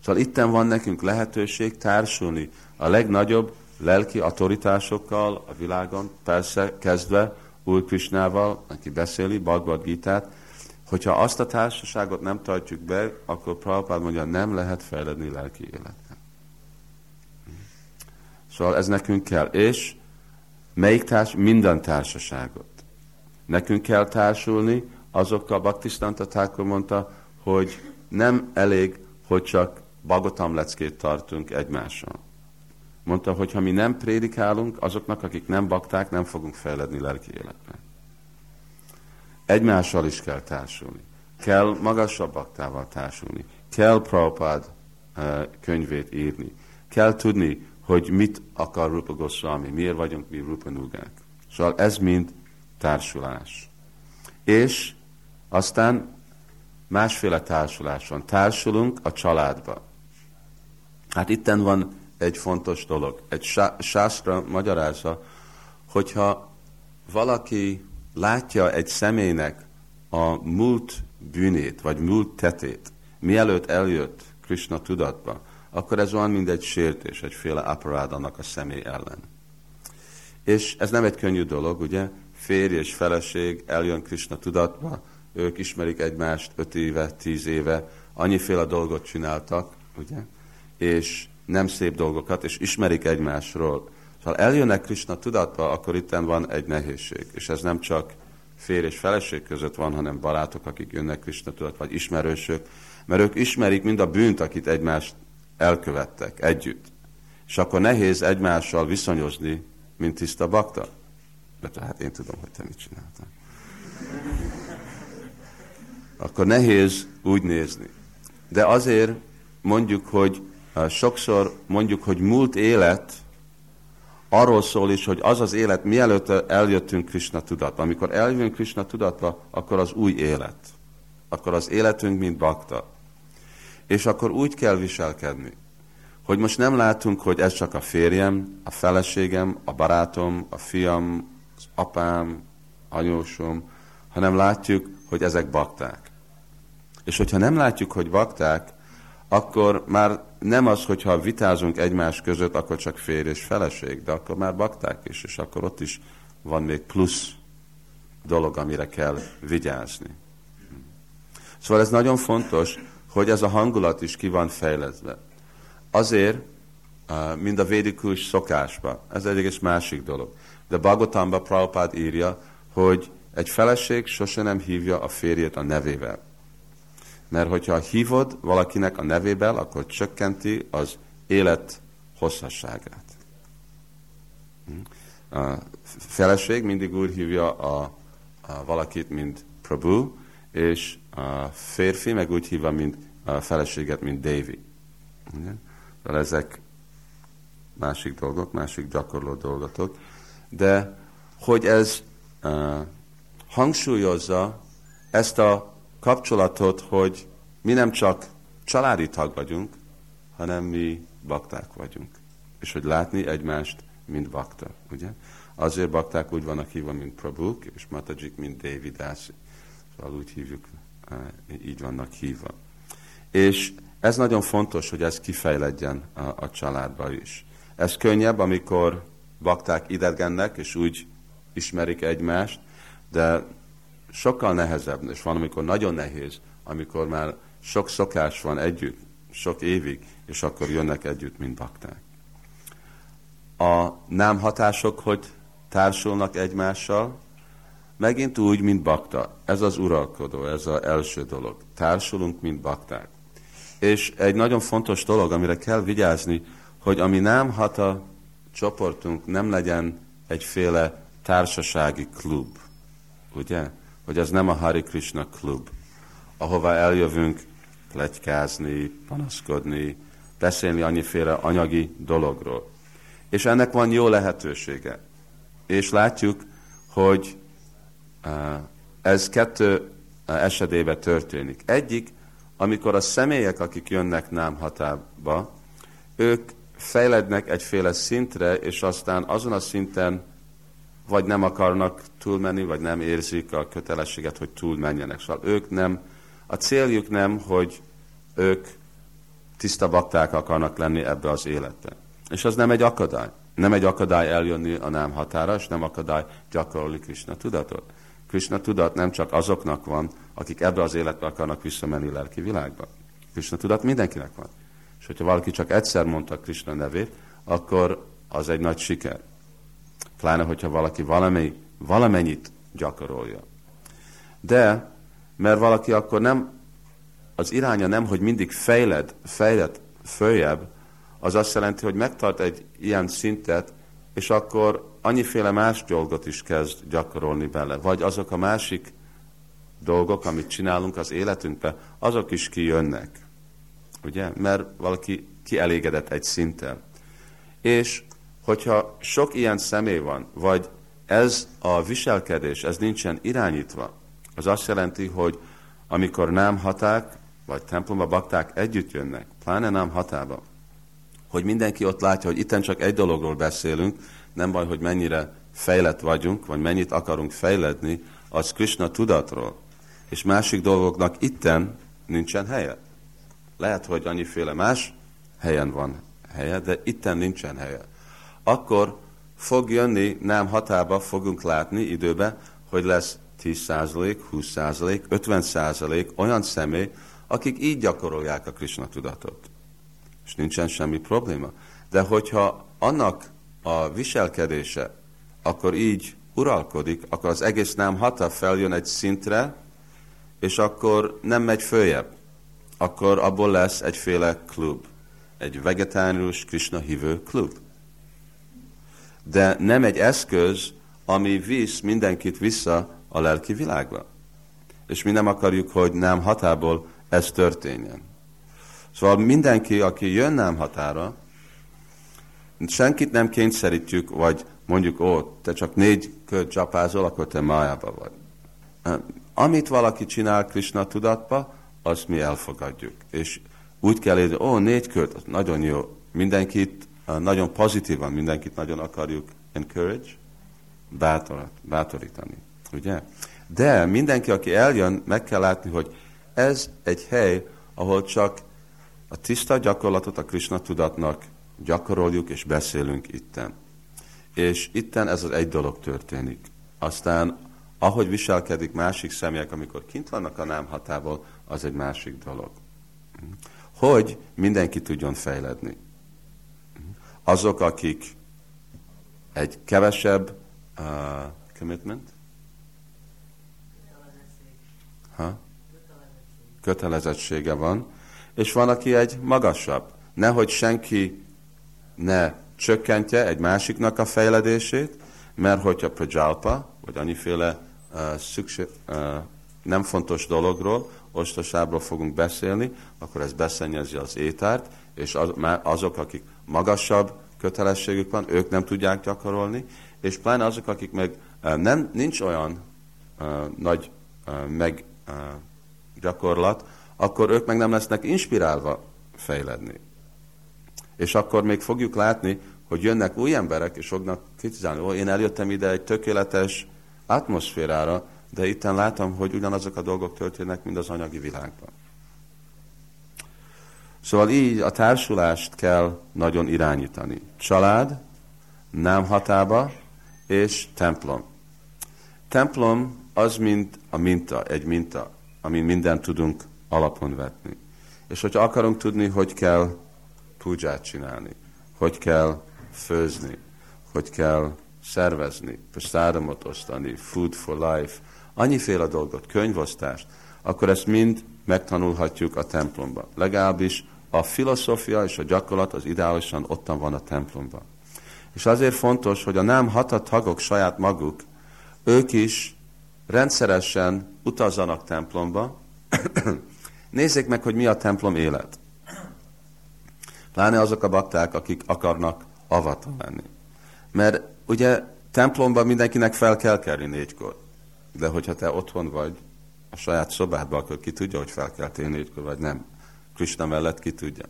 Szóval itten van nekünk lehetőség társulni a legnagyobb lelki autoritásokkal a világon, persze kezdve Úr Krisnával, aki beszéli Bhagavad Gitát. Hogyha azt a társaságot nem tartjuk be, akkor Prabhupád mondja, nem lehet fejledni lelki életet. Szóval ez nekünk kell. És melyik társ? Minden társaságot. Nekünk kell társulni, azokkal Bhaktisiddhanta Ṭhākura mondta, hogy nem elég, hogy csak Bhagavatam leckét tartunk egymással. Mondta, hogy ha mi nem prédikálunk, azoknak, akik nem bakták, nem fogunk fejledni lelki életben. Egymással is kell társulni. Kell magasabb baktával társulni. Kell Prabhupád könyvét írni. Kell tudni, hogy mit akar Rupa Goswami, miért vagyunk mi Rupanugák. Szóval ez mind társulás. És aztán másféle társulás van. Társulunk a családba. Hát itten van egy fontos dolog. Egy sásztra magyarázza, hogyha valaki látja egy személynek a múlt bűnét, vagy múlt tetét, mielőtt eljött Krisna tudatba, akkor ez olyan, mint egy sértés, egyféle aparád annak a személy ellen. És ez nem egy könnyű dolog, ugye? Férj és feleség eljön Krisna tudatba, ők ismerik egymást öt éve, tíz éve, annyiféle dolgot csináltak, ugye? És nem szép dolgokat, és ismerik egymásról. Szóval eljönnek Krisna tudatba, akkor itten van egy nehézség, és ez nem csak férj és feleség között van, hanem barátok, akik jönnek Krisna tudatba, vagy ismerősök, mert ők ismerik mind a bűnt, akit egymást elkövettek együtt. És akkor nehéz egymással viszonyozni, mint tiszta bakta. De hát én tudom, hogy te mit csináltál. Akkor nehéz úgy nézni. De azért mondjuk, hogy sokszor mondjuk, hogy múlt élet arról szól is, hogy az az élet, mielőtt eljöttünk Krisna tudatba. Amikor eljövünk Krisna tudatba, akkor az új élet. Akkor az életünk, mint bakta. És akkor úgy kell viselkedni, hogy most nem látunk, hogy ez csak a férjem, a feleségem, a barátom, a fiam, az apám, anyósom, hanem látjuk, hogy ezek bakták. És hogyha nem látjuk, hogy bakták, akkor már nem az, hogyha vitázunk egymás között, akkor csak férj és feleség, de akkor már bakták is, és akkor ott is van még plusz dolog, amire kell vigyázni. Szóval ez nagyon fontos, hogy ez a hangulat is ki van fejlesztve. Azért, mint a védikus szokásban, ez egy egész másik dolog. De Bhagavatamban Prabhupád írja, hogy egy feleség sose nem hívja a férjét a nevével. Mert hogyha hívod valakinek a nevével, akkor csökkenti az élet hosszasságát. A feleség mindig úgy hívja a, a valakit, mint Prabhu, és a férfi meg úgy hívja mint a feleséget, mint Devi. De ezek másik dolgok, másik gyakorló dolgotok. De hogy ez uh, hangsúlyozza ezt a kapcsolatot, hogy mi nem csak családi tag vagyunk, hanem mi bakták vagyunk. És hogy látni egymást, mint bakta, ugye? Azért bakták úgy vannak hívva, mint Prabhuk, és Matajik, mint Devi Dasi. Szóval úgy hívjuk, uh, így vannak hívva. És ez nagyon fontos, hogy ez kifejledjen a, a családba is. Ez könnyebb, amikor bakták idegennek, és úgy ismerik egymást, de sokkal nehezebb, és van, amikor nagyon nehéz, amikor már sok szokás van együtt, sok évig, és akkor jönnek együtt, mint bakták. A nem hatások, hogy társulnak egymással, megint úgy, mint bakta. Ez az uralkodó, ez az első dolog. Társulunk, mint bakták. És egy nagyon fontos dolog, amire kell vigyázni, hogy ami nem hat a csoportunk, nem legyen egyféle társasági klub. Ugye? Hogy ez nem a Hare Krishna klub, ahova eljövünk pletykázni, panaszkodni, beszélni annyiféle anyagi dologról. És ennek van jó lehetősége. És látjuk, hogy ez kettő esetében történik. Egyik, amikor a személyek, akik jönnek námhatába, ők fejlednek egyféle szintre, és aztán azon a szinten vagy nem akarnak túlmenni, vagy nem érzik a kötelességet, hogy túlmenjenek. Szóval ők nem, a céljuk nem, hogy ők tiszta bakták akarnak lenni ebbe az életbe. És az nem egy akadály. Nem egy akadály eljönni a nem határa, és nem akadály gyakorolni Krisna-tudatot. Krisna-tudat nem csak azoknak van, akik ebbe az életbe akarnak visszamenni lelki világba. Krisna-tudat mindenkinek van. És hogyha valaki csak egyszer mondta Krisna nevét, akkor az egy nagy siker. Pláne, hogyha valaki valami, valamennyit gyakorolja. De, mert valaki akkor nem, az iránya nem, hogy mindig fejled, fejled följebb, az azt jelenti, hogy megtart egy ilyen szintet, és akkor annyiféle más dolgot is kezd gyakorolni bele. Vagy azok a másik dolgok, amit csinálunk az életünkben, azok is kijönnek. Ugye? Mert valaki kielégedett egy szinten. És hogyha sok ilyen személy van, vagy ez a viselkedés, ez nincsen irányítva, az azt jelenti, hogy amikor námhaták, vagy templomba bakták együtt jönnek, pláne námhatába, hogy mindenki ott látja, hogy itten csak egy dologról beszélünk, nem baj, hogy mennyire fejlett vagyunk, vagy mennyit akarunk fejledni, az Krishna tudatról, és másik dolgoknak itten nincsen helye. Lehet, hogy annyiféle más helyen van helye, de itten nincsen helye. Akkor fog jönni, nem hatába fogunk látni időbe, hogy lesz tíz százalék, húsz százalék, ötven százalék olyan személy, akik így gyakorolják a Krishna tudatot. És nincsen semmi probléma. De hogyha annak a viselkedése akkor így uralkodik, akkor az egész nem hata feljön egy szintre, és akkor nem megy följebb. Akkor abból lesz egyféle klub. Egy vegetárius Krishna hívő klub. De nem egy eszköz, ami visz mindenkit vissza a lelki világba. És mi nem akarjuk, hogy nem hatából ez történjen. Szóval mindenki, aki jön nem határa, senkit nem kényszerítjük, vagy mondjuk, ó, te csak négy kört csapázol, akkor te májába vagy. Amit valaki csinál Krishna tudatba, azt mi elfogadjuk. És úgy kell érni, ó, négy kört, az nagyon jó, mindenkit nagyon pozitívan, mindenkit nagyon akarjuk encourage, bátorat, bátorítani, ugye? De mindenki, aki eljön, meg kell látni, hogy ez egy hely, ahol csak a tiszta gyakorlatot a Krishna tudatnak gyakoroljuk és beszélünk itten. És itten ez az egy dolog történik. Aztán, ahogy viselkedik másik személyek, amikor kint vannak a námhatából, az egy másik dolog. Hogy mindenki tudjon fejledni. Azok, akik egy kevesebb uh, commitment, ha? kötelezettsége van, és van, aki egy magasabb. Nehogy senki ne csökkentje egy másiknak a fejledését, mert hogyha prajálpa, vagy annyiféle uh, szükség, uh, nem fontos dologról, ostosábról fogunk beszélni, akkor ez beszennyezi az étárt, és az, azok, akik magasabb kötelességük van, ők nem tudják gyakorolni, és pláne azok, akik meg nem, nincs olyan uh, nagy uh, meg, uh, gyakorlat, akkor ők meg nem lesznek inspirálva fejledni. És akkor még fogjuk látni, hogy jönnek új emberek, és fognak kritizálni, ó, én eljöttem ide egy tökéletes atmoszférára, de itten látom, hogy ugyanazok a dolgok történnek, mint az anyagi világban. Szóval így a társulást kell nagyon irányítani. Család, námhatába és templom. Templom az mint a minta, egy minta, amin mindent tudunk alapon vetni. És hogyha akarunk tudni, hogy kell púdzsát csinálni, hogy kell főzni, hogy kell szervezni, prasádamot osztani, food for life, annyiféle dolgot, könyvosztást, akkor ezt mind megtanulhatjuk a templomban. Legalábbis a filozófia és a gyakorlat az ideálisan ottan van a templomban. És azért fontos, hogy a nem hatatagok saját maguk, ők is rendszeresen utazzanak templomba, nézzék meg, hogy mi a templom élet. Pláne azok a bakták, akik akarnak avata lenni. Mert ugye templomban mindenkinek fel kell kelni négykor. De hogyha te otthon vagy a saját szobádban, akkor ki tudja, hogy fel kell tenni négykor, vagy nem. Krisna mellett ki tudja.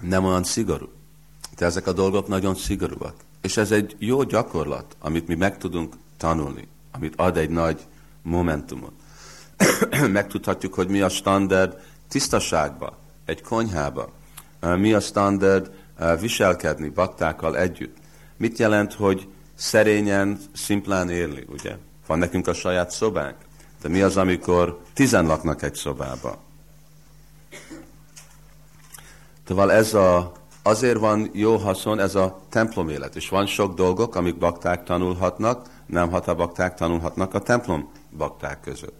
Nem olyan szigorú. De ezek a dolgok nagyon szigorúak. És ez egy jó gyakorlat, amit mi meg tudunk tanulni, amit ad egy nagy momentumot. Megtudhatjuk, hogy mi a standard tisztaságban, egy konyhában, mi a standard viselkedni baktákkal együtt. Mit jelent, hogy szerényen, szimplán élni, ugye? Van nekünk a saját szobánk, de mi az, amikor tizen laknak egy szobába? Tovább ez a, azért van jó haszon ez a templom élet, és van sok dolgok, amik bakták tanulhatnak, nem hatha bakták tanulhatnak a templom bakták között.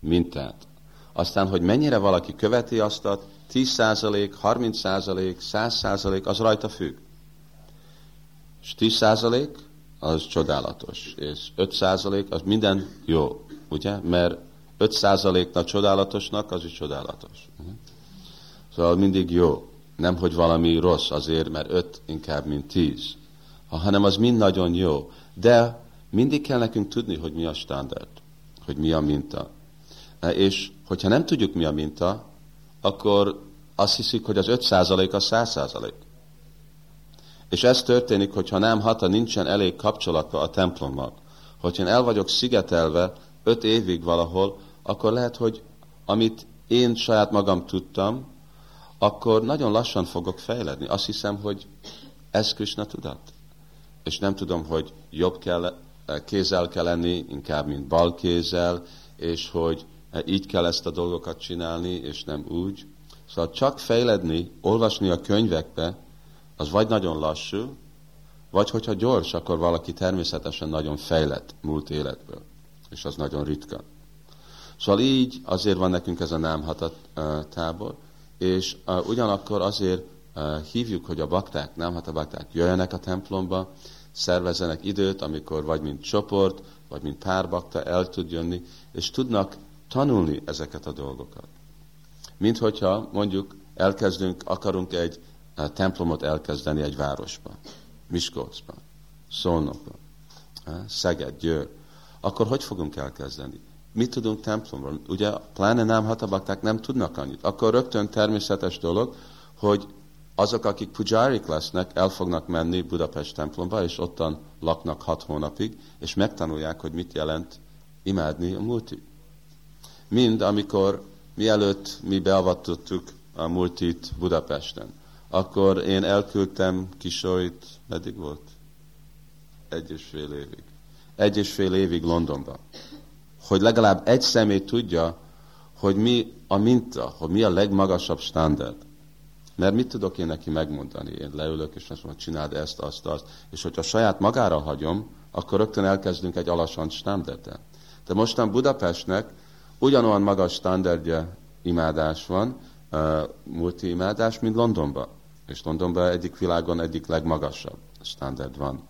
Mintát. Aztán, hogy mennyire valaki követi azt a tíz százalék, harminc százalék, száz százalék, az rajta függ. És tíz százalék az csodálatos, és öt százalék az minden jó, ugye? Mert öt százaléknak csodálatosnak az is csodálatos. Szóval mindig jó. Nem, hogy valami rossz azért, mert öt inkább, mint tíz. Hanem az mind nagyon jó. De mindig kell nekünk tudni, hogy mi a standard, hogy mi a minta. És hogyha nem tudjuk, mi a minta, akkor azt hiszik, hogy az öt százalék a száz százalék. És ez történik, hogyha nem hata nincsen elég kapcsolata a templommal. Hogyha én el vagyok szigetelve öt évig valahol, akkor lehet, hogy amit én saját magam tudtam, akkor nagyon lassan fogok fejledni. Azt hiszem, hogy ez Krisna-tudat. És nem tudom, hogy jobb kell, kézzel kell lenni, inkább, mint bal kézzel, és hogy így kell ezt a dolgokat csinálni, és nem úgy. Szóval csak fejledni, olvasni a könyvekbe, az vagy nagyon lassú, vagy hogyha gyors, akkor valaki természetesen nagyon fejlett múlt életből. És az nagyon ritka. Szóval így azért van nekünk ez a námhata tábor, és ugyanakkor azért hívjuk, hogy a bakták, námhata bakták jöjjenek a templomba, szervezzenek időt, amikor vagy mint csoport, vagy mint pár bakta el tud jönni, és tudnak tanulni ezeket a dolgokat. Mint hogyha mondjuk elkezdünk, akarunk egy templomot elkezdeni egy városban, Miskolcban, Szolnokban, Szeged, Győr, akkor hogy fogunk elkezdeni? Mit tudunk templomról? Ugye pláne námhata bakták nem tudnak annyit. Akkor rögtön természetes dolog, hogy azok, akik pujárik lesznek, el fognak menni Budapest templomba, és ottan laknak hat hónapig, és megtanulják, hogy mit jelent imádni a multit. Mind, amikor mielőtt mi beavatottuk a multit Budapesten, akkor én elküldtem Kisolyt, meddig volt? Egy és fél évig. Egy és fél évig Londonba. Hogy legalább egy személy tudja, hogy mi a minta, hogy mi a legmagasabb standard. Mert mit tudok én neki megmondani? Én leülök, és azt mondom, csináld ezt, azt, azt. És hogyha saját magára hagyom, akkor rögtön elkezdünk egy alacsony standardet. De mostan Budapestnek ugyanolyan magas standardja imádás van, uh, multi imádás, mint Londonban. És Londonban egyik világon egyik legmagasabb standard van.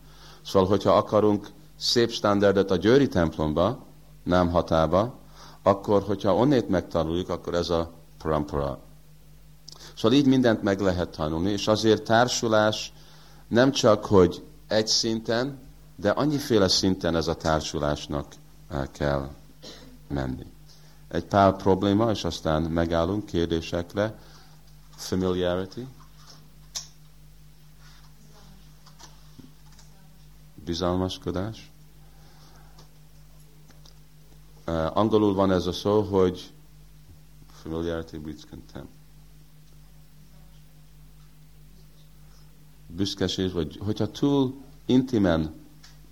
Szóval, hogyha akarunk szép standardet a győri templomba, nem hatába, akkor, hogyha onnét megtanuljuk, akkor ez a parampara. Szóval így mindent meg lehet tanulni, és azért társulás nem csak, hogy egy szinten, de annyiféle szinten ez a társulásnak kell menni. Egy pár probléma, és aztán megállunk kérdésekre. Familiarity. Bizalmaskodás. Uh, angolul van ez a szó, hogy familiarity breeds contempt. Büszkeség, vagy hogyha túl intimen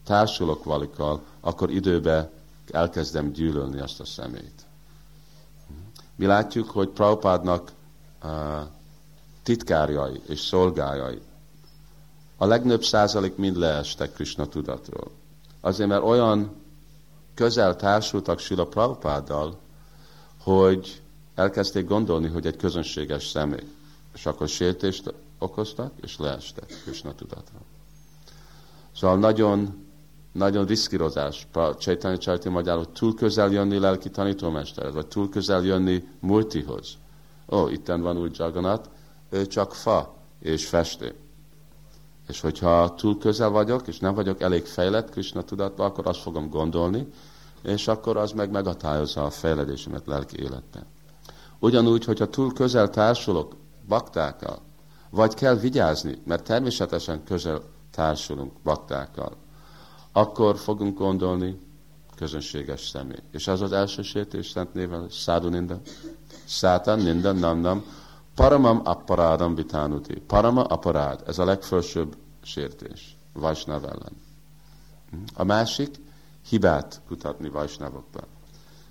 társulok valikkal, akkor időbe elkezdem gyűlölni azt a személyt. Mi látjuk, hogy Prabhupádnak uh, titkárjai és szolgájai a legnagyobb százalék mind leestek Krisna-tudatról. Azért, mert olyan közel társultak Srila Prabhupáddal, hogy elkezdték gondolni, hogy egy közönséges személy. És akkor sértést okoztak, és leestek Krisna-tudatra. Szóval nagyon, nagyon riszkírozás. Csaitanya Charitamrita magyarul, hogy túl közel jönni lelki tanítómesterhez, vagy túl közel jönni multihoz. Ó, itten van új Jagannath, ő csak fa és festék. És hogyha túl közel vagyok, és nem vagyok elég fejlett Krisna-tudatba, akkor azt fogom gondolni, és akkor az meg megatályozza a fejledésemet lelki életben. Ugyanúgy, hogyha túl közel társulok baktákkal, vagy kell vigyázni, mert természetesen közel társulunk baktákkal, akkor fogunk gondolni közönséges személy. És az az első sértés szent néven, szádu ninda, szátán ninda, nam nam, paramam apparádam vitánuti. Parama apparád, ez a legfelsőbb sértés Vaisnav ellen. A másik, hibát kutatni Vaisnavokban.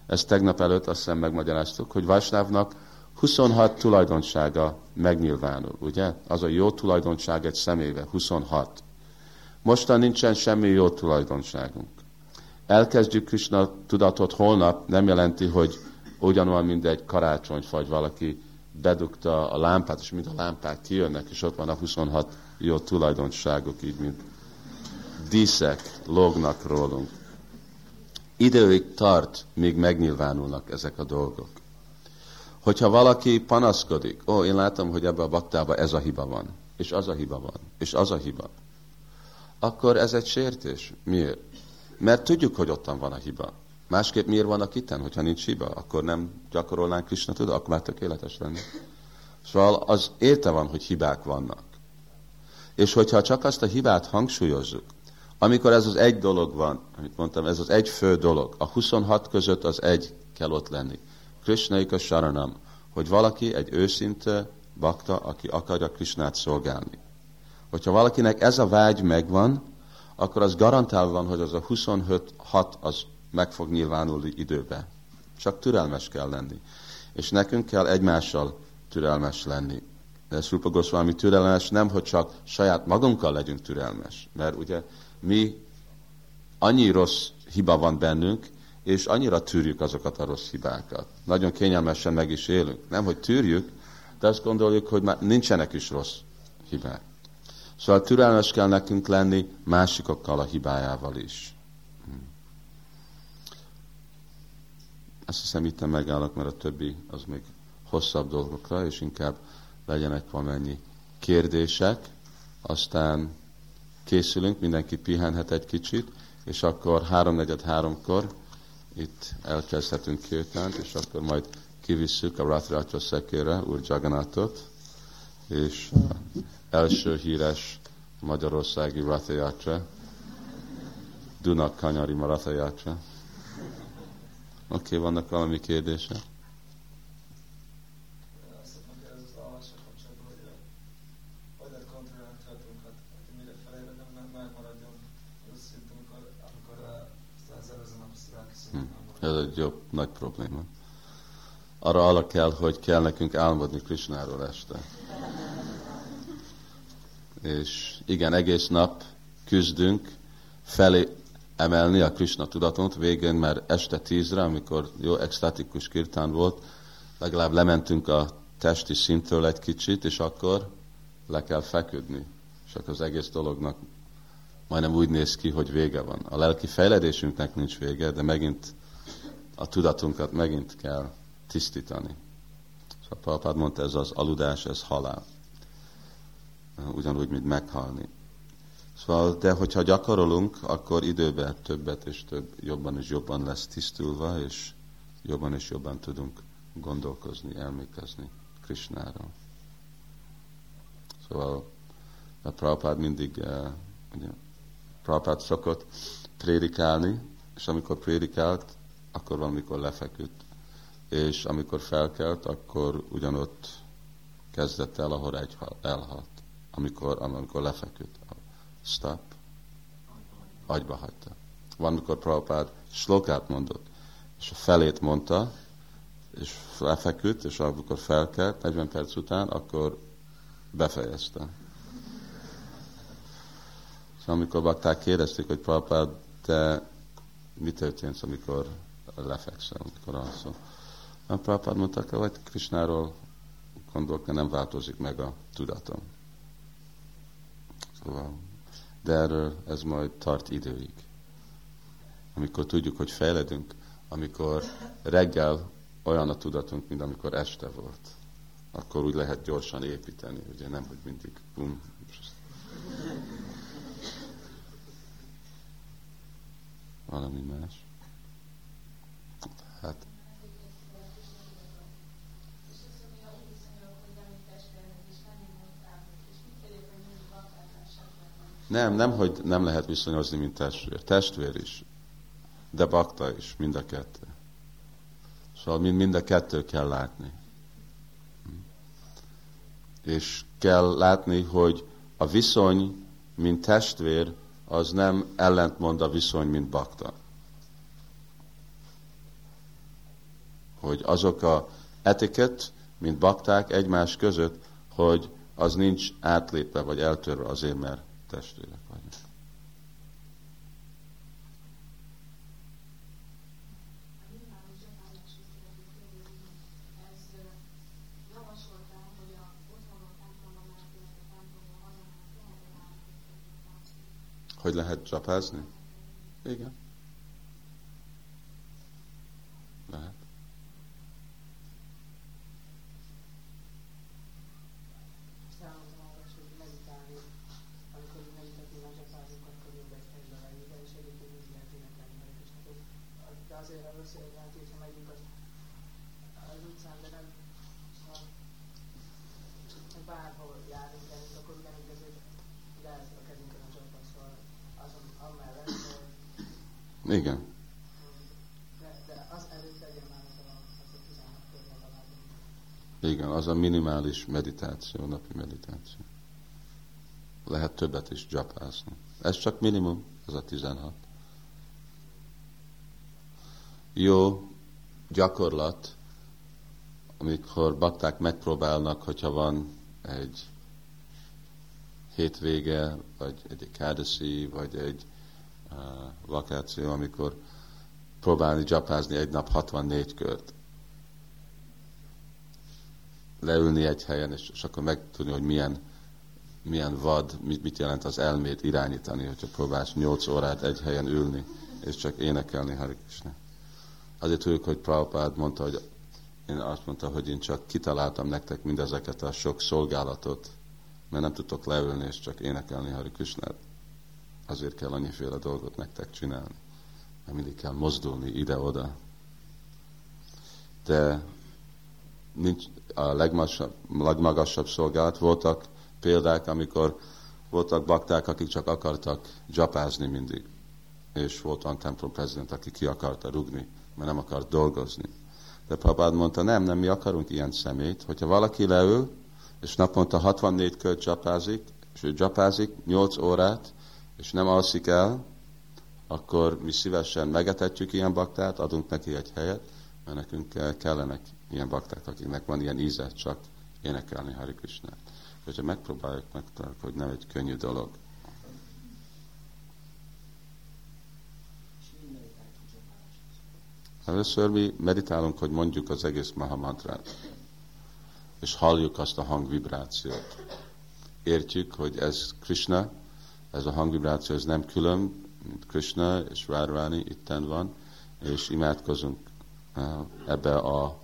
Ezt tegnap előtt azt hiszem megmagyaráztuk, hogy Vaisnavnak huszonhat tulajdonsága megnyilvánul, ugye? Az a jó tulajdonság egy személyben, huszonhat. Mostan nincsen semmi jó tulajdonságunk. Elkezdjük Krisna tudatot holnap, nem jelenti, hogy ugyanolyan mindegy karácsonyfa, vagy valaki bedugta a lámpát, és mind a lámpák kijönnek, és ott van a huszonhat jó tulajdonságok, így mint díszek, lógnak rólunk. Időig tart, míg megnyilvánulnak ezek a dolgok. Hogyha valaki panaszkodik, ó, én látom, hogy ebben a baktában ez a hiba van, és az a hiba van, és az a hiba, akkor ez egy sértés. Miért? Mert tudjuk, hogy ottan van a hiba. Másképp miért vannak itten? Hogyha nincs hiba, akkor nem gyakorolnánk Krisna-tudatot, akkor már tökéletes lenne. Szóval az érte van, hogy hibák vannak. És hogyha csak azt a hibát hangsúlyozzuk, amikor ez az egy dolog van, amit mondtam, ez az egy fő dolog, a huszonhat között az egy kell ott lenni. Krisnaika saranam, hogy valaki egy őszinte bakta, aki akarja Krisnát szolgálni. Hogyha valakinek ez a vágy megvan, akkor az garantálva van, hogy az a huszonhat az meg fog nyilvánulni időbe. Csak türelmes kell lenni. És nekünk kell egymással türelmes lenni. De Rupa Goswami türelmes nem, hogy csak saját magunkkal legyünk türelmes. Mert ugye mi annyi rossz hiba van bennünk, és annyira tűrjük azokat a rossz hibákat. Nagyon kényelmesen meg is élünk. Nem, hogy tűrjük, de azt gondoljuk, hogy már nincsenek is rossz hibák. Szóval türelmes kell nekünk lenni másikokkal a hibájával is. Azt hiszem, itt megállok, mert a többi az még hosszabb dolgokra, és inkább legyenek valamennyi kérdések. Aztán készülünk, mindenki pihenhet egy kicsit, és akkor háromnegyed háromkor itt elkezdhetünk kirtánt, és akkor majd kivisszük a Rathayacra szekére Úr Jagannathot, és első híres magyarországi Rathayacra, Dunakanyari Rathayacra. Oké, okay, vannak valami kérdése? Azt mondja, ez az alvással kapcsolatban, hogy hogy lehet kontrollálni tudatunkat, hogy mire felébredem, nem megmaradjon az szint, amikor százerezen napszor elkészülünk. Ez egy jobb, nagy probléma. Arra ala kell, hogy kell nekünk álmodni Krisnáról este. És igen, egész nap küzdünk felé emelni a Krisna tudatot, végén már este tízre, amikor jó extatikus kirtán volt, legalább lementünk a testi szintől egy kicsit, és akkor le kell feküdni. És akkor az egész dolognak majdnem úgy néz ki, hogy vége van. A lelki fejledésünknek nincs vége, de megint a tudatunkat megint kell tisztítani. Szóval Prabhupád mondta, ez az aludás, ez halál. Ugyanúgy, mint meghalni. Szóval, de hogyha gyakorolunk, akkor időben többet és több, jobban és jobban lesz tisztulva, és jobban és jobban tudunk gondolkozni, elmékezni Krisnáról. Szóval a Prabhupád mindig, uh, ugye, Prabhupád szokott prédikálni, és amikor prédikált, akkor valamikor lefeküdt. És amikor felkelt, akkor ugyanott kezdett el, ahol egy elhalt, amikor, amikor lefeküdt. Stop. agyba hagyta. Valamikor Prabhupád slokát mondott, és a felét mondta, és lefeküdt, és amikor felkelt, negyven perc után, akkor befejezte. És amikor bakták kérdezték, hogy Prabhupád, te mi történt, amikor lefekszel, amikor alszol? A Prabhupád mondta, hogy Krisnáról gondolok, nem változik meg a tudatom. Szóval, de erről ez majd tart időig. Amikor tudjuk, hogy fejledünk, amikor reggel olyan a tudatunk, mint amikor este volt. Akkor úgy lehet gyorsan építeni, ugye nem, hogy mindig bum. Valami más. Hát. Nem, nem, hogy nem lehet viszonyozni, mint testvér. Testvér is, de bakta is, mind a kettő. Szóval mind a kettő kell látni. És kell látni, hogy a viszony, mint testvér, az nem ellentmond a viszony, mint bakta. Hogy azok a etikett, mint bakták egymás között, hogy az nincs átlépve, vagy eltörve azért, mert testvérek vagyunk. Hogy lehet csapázni? Igen. Lehet. Igen. Igen, az a minimális meditáció, napi meditáció. Lehet többet is japázni. Ez csak minimum, ez a tizenhat. Jó gyakorlat, amikor bakták megpróbálnak, hogyha van egy hétvége, vagy egy ekádasi, vagy egy vakáció, amikor próbálni japázni egy nap hatvannégy kört. Leülni egy helyen, és, és akkor megtudni, hogy milyen, milyen vad, mit, mit jelent az elmét irányítani, hogyha próbálsz nyolc órát egy helyen ülni, és csak énekelni Hare Krishna. Azért tudjuk, hogy Prabhupád mondta, hogy én azt mondta, hogy én csak kitaláltam nektek mindezeket a sok szolgálatot, mert nem tudtok leülni, és csak énekelni Hare Krishnát. Azért kell annyiféle dolgot nektek csinálni, mert mindig kell mozdulni ide-oda. De nincs a legmagasabb, legmagasabb szolgálat. Voltak példák, amikor voltak bakták, akik csak akartak japázni mindig. És volt olyan templom prezident, aki ki akarta rugni, mert nem akart dolgozni. De Prabhupád mondta, nem, nem, mi akarunk ilyen szemét. Hogyha valaki leül, és naponta hatvannégy kört japázik, és ő japázik nyolc órát, és nem alszik el, akkor mi szívesen megetetjük ilyen baktát, adunk neki egy helyet, mert nekünk kellenek ilyen bakták, akiknek van ilyen íze, csak énekelni Hare Krishnát. Hogyha megpróbáljuk megtalálni, hogy nem egy könnyű dolog. Először mi meditálunk, hogy mondjuk az egész Mahamantrát, és halljuk azt a hangvibrációt. Értjük, hogy ez Krishna, ez a hangvibráció, ez nem külön, mint Krishna és Várváni, itten van, és imádkozunk ebbe a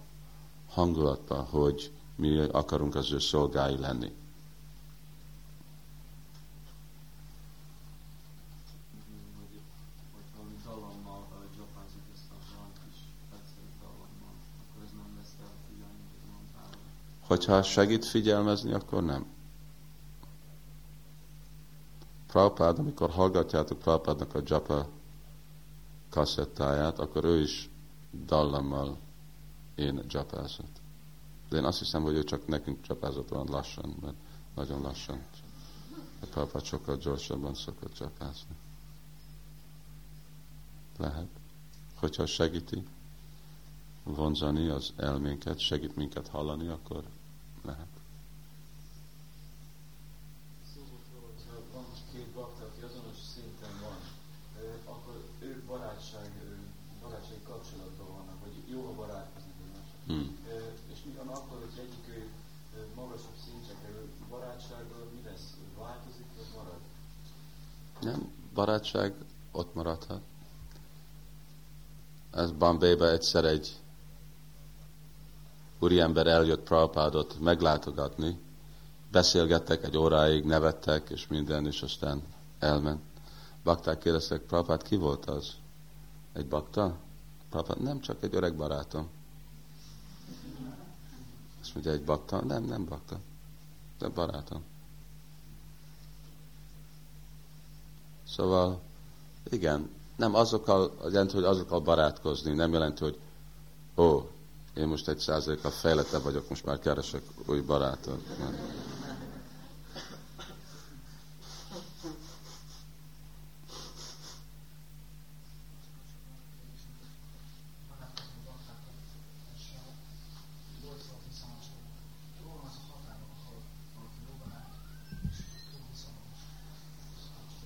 hangulatba, hogy mi akarunk az ő szolgái lenni. Hogyha segít figyelmezni, akkor nem. Prabhupád, amikor hallgatjátok Prabhupádnak a japa kasszettáját, akkor ő is dallammal én japázott. De én azt hiszem, hogy ő csak nekünk japázott olyan lassan, mert nagyon lassan. A Prabhupád sokkal gyorsabban szokott japázni. lehet, hogyha segíti vonzani az elménket, segít minket hallani, akkor lehet. Nem, barátság ott maradhat. Ez Bombayba egyszer egy úriember eljött Prabhupádot meglátogatni, beszélgettek egy óráig, nevettek, és minden, és aztán elment. Bakták kérdeztek, Prabhupád, ki volt az? Egy bakta? Prabhupád, nem, csak egy öreg barátom. Azt mondja, egy bakta? Nem, nem bakta, de barátom. Szóval, igen, nem azokkal, jelenti, hogy azokkal barátkozni, nem jelenti, hogy ó, én most egy százalékkal fejlettebb vagyok, most már keresek új barátot. Nem.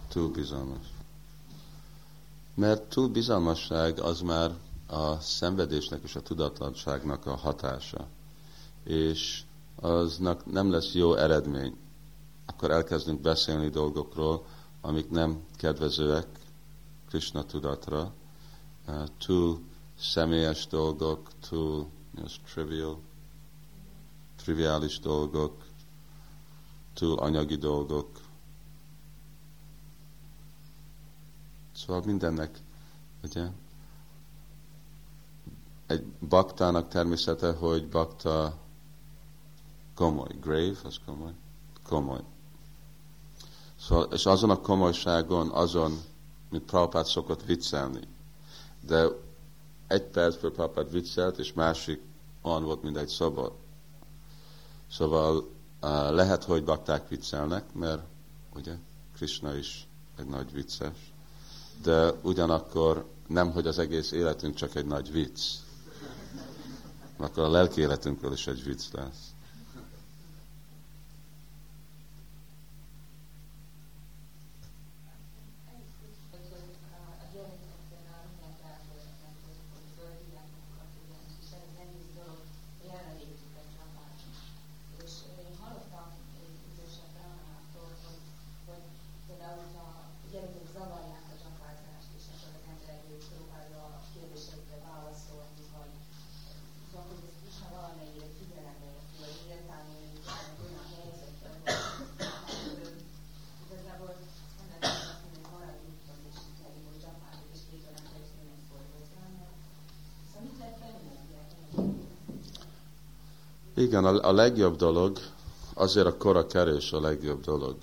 Túl bizalmas. Mert túl bizalmasság az már a szenvedésnek és a tudatlanságnak a hatása. És aznak nem lesz jó eredmény. Akkor elkezdünk beszélni dolgokról, amik nem kedvezőek Krisna-tudatra. Túl személyes dolgok, túl trivial, triviális dolgok, túl anyagi dolgok. Szóval mindennek, ugye, egy baktának természete, hogy bakta komoly. Grave, az komoly. Komoly. Szóval, és azon a komolyságon, azon, mint Prabhupád szokott viccelni. De egy percből Prabhupád viccelt, és másik olyan volt, mint egy szobor. Szóval lehet, hogy bakták viccelnek, mert ugye, Krishna is egy nagy vicces. De ugyanakkor nem, hogy az egész életünk csak egy nagy vicc. Akkor a lelki életünkről is egy vicc lesz. Igen, a legjobb dolog, azért a kora kerés a legjobb dolog,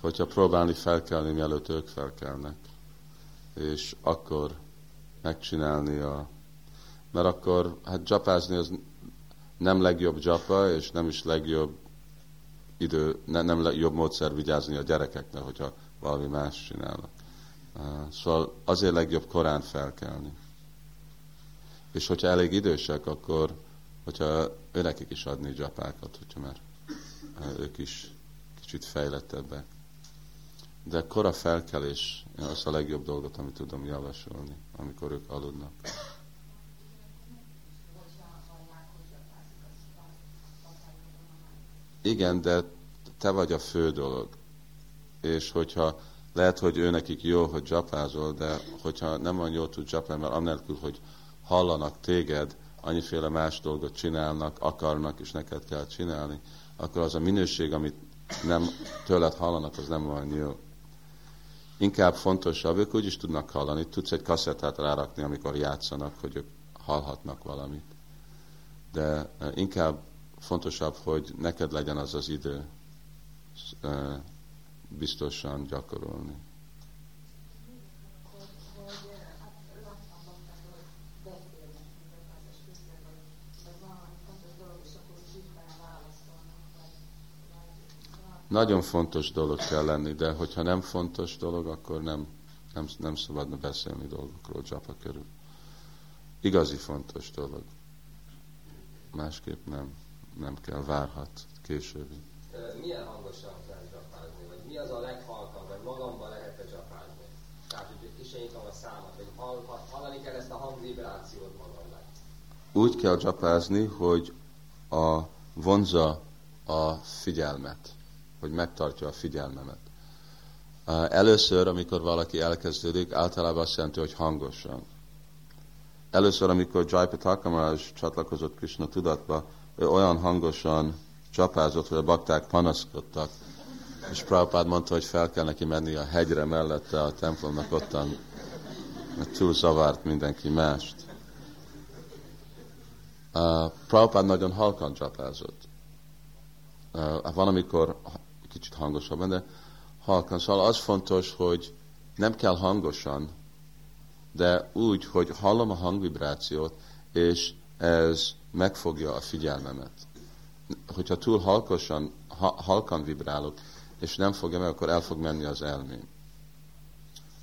hogyha próbálni felkelni, mielőtt ők felkelnek, és akkor megcsinálni a... Mert akkor, hát dzsapázni az nem legjobb dzsapa, és nem is legjobb idő, ne, nem legjobb módszer vigyázni a gyerekeknek, hogyha valami más csinálnak. Szóval azért legjobb korán felkelni. És hogyha elég idősek, akkor hogyha őnekik is adni dzsapákat, hogyha már ők is kicsit fejlettebbek. De kora felkelés az a legjobb dolgot, amit tudom javasolni, amikor ők aludnak. Igen, de te vagy a fő dolog. És hogyha lehet, hogy őnekik jó, hogy dzsapázol, de hogyha nem van jó tud dzsapálni, mert annélkül, hogy hallanak téged, annyiféle más dolgot csinálnak, akarnak, és neked kell csinálni, akkor az a minőség, amit nem tőled hallanak, az nem olyan jó. Inkább fontosabb, ők úgy is tudnak hallani. Tudsz egy kaszettát rárakni, amikor játszanak, hogy ők hallhatnak valamit. De inkább fontosabb, hogy neked legyen az az idő biztosan gyakorolni. Nagyon fontos dolog kell lenni, de hogyha nem fontos dolog, akkor nem, nem, nem szabadna beszélni dolgokról dzsapa körül. Igazi fontos dolog. Másképp nem, nem kell, várhat később. Milyen hangosan kell dzsapázni? Vagy mi az a leghalkabb? Vagy magamban lehet-e dzsapázni? Tehát, hogy kisegítem a számot, vagy hall, hallani kell ezt a hangvibrációt magamnak. Úgy kell dzsapázni, hogy a vonza a figyelmet, hogy megtartja a figyelmemet. Először, amikor valaki elkezdődik, általában azt jelenti, hogy hangosan. Először, amikor Jaipa Ṭhākura Mahārāj csatlakozott Krisna-tudatba, ő olyan hangosan csapázott, hogy a bakták panaszkodtak, és Prabhupáda mondta, hogy fel kell neki menni a hegyre mellette a templomnak ottan, mert túl zavart mindenki mást. Uh, Prabhupáda nagyon halkan csapázott. Uh, van, amikor kicsit hangosabban, de halkan. Szóval az fontos, hogy nem kell hangosan, de úgy, hogy hallom a hangvibrációt, és ez megfogja a figyelmemet. Hogyha túl halkosan, ha, halkan vibrálok, és nem fogja meg, akkor el fog menni az elmém.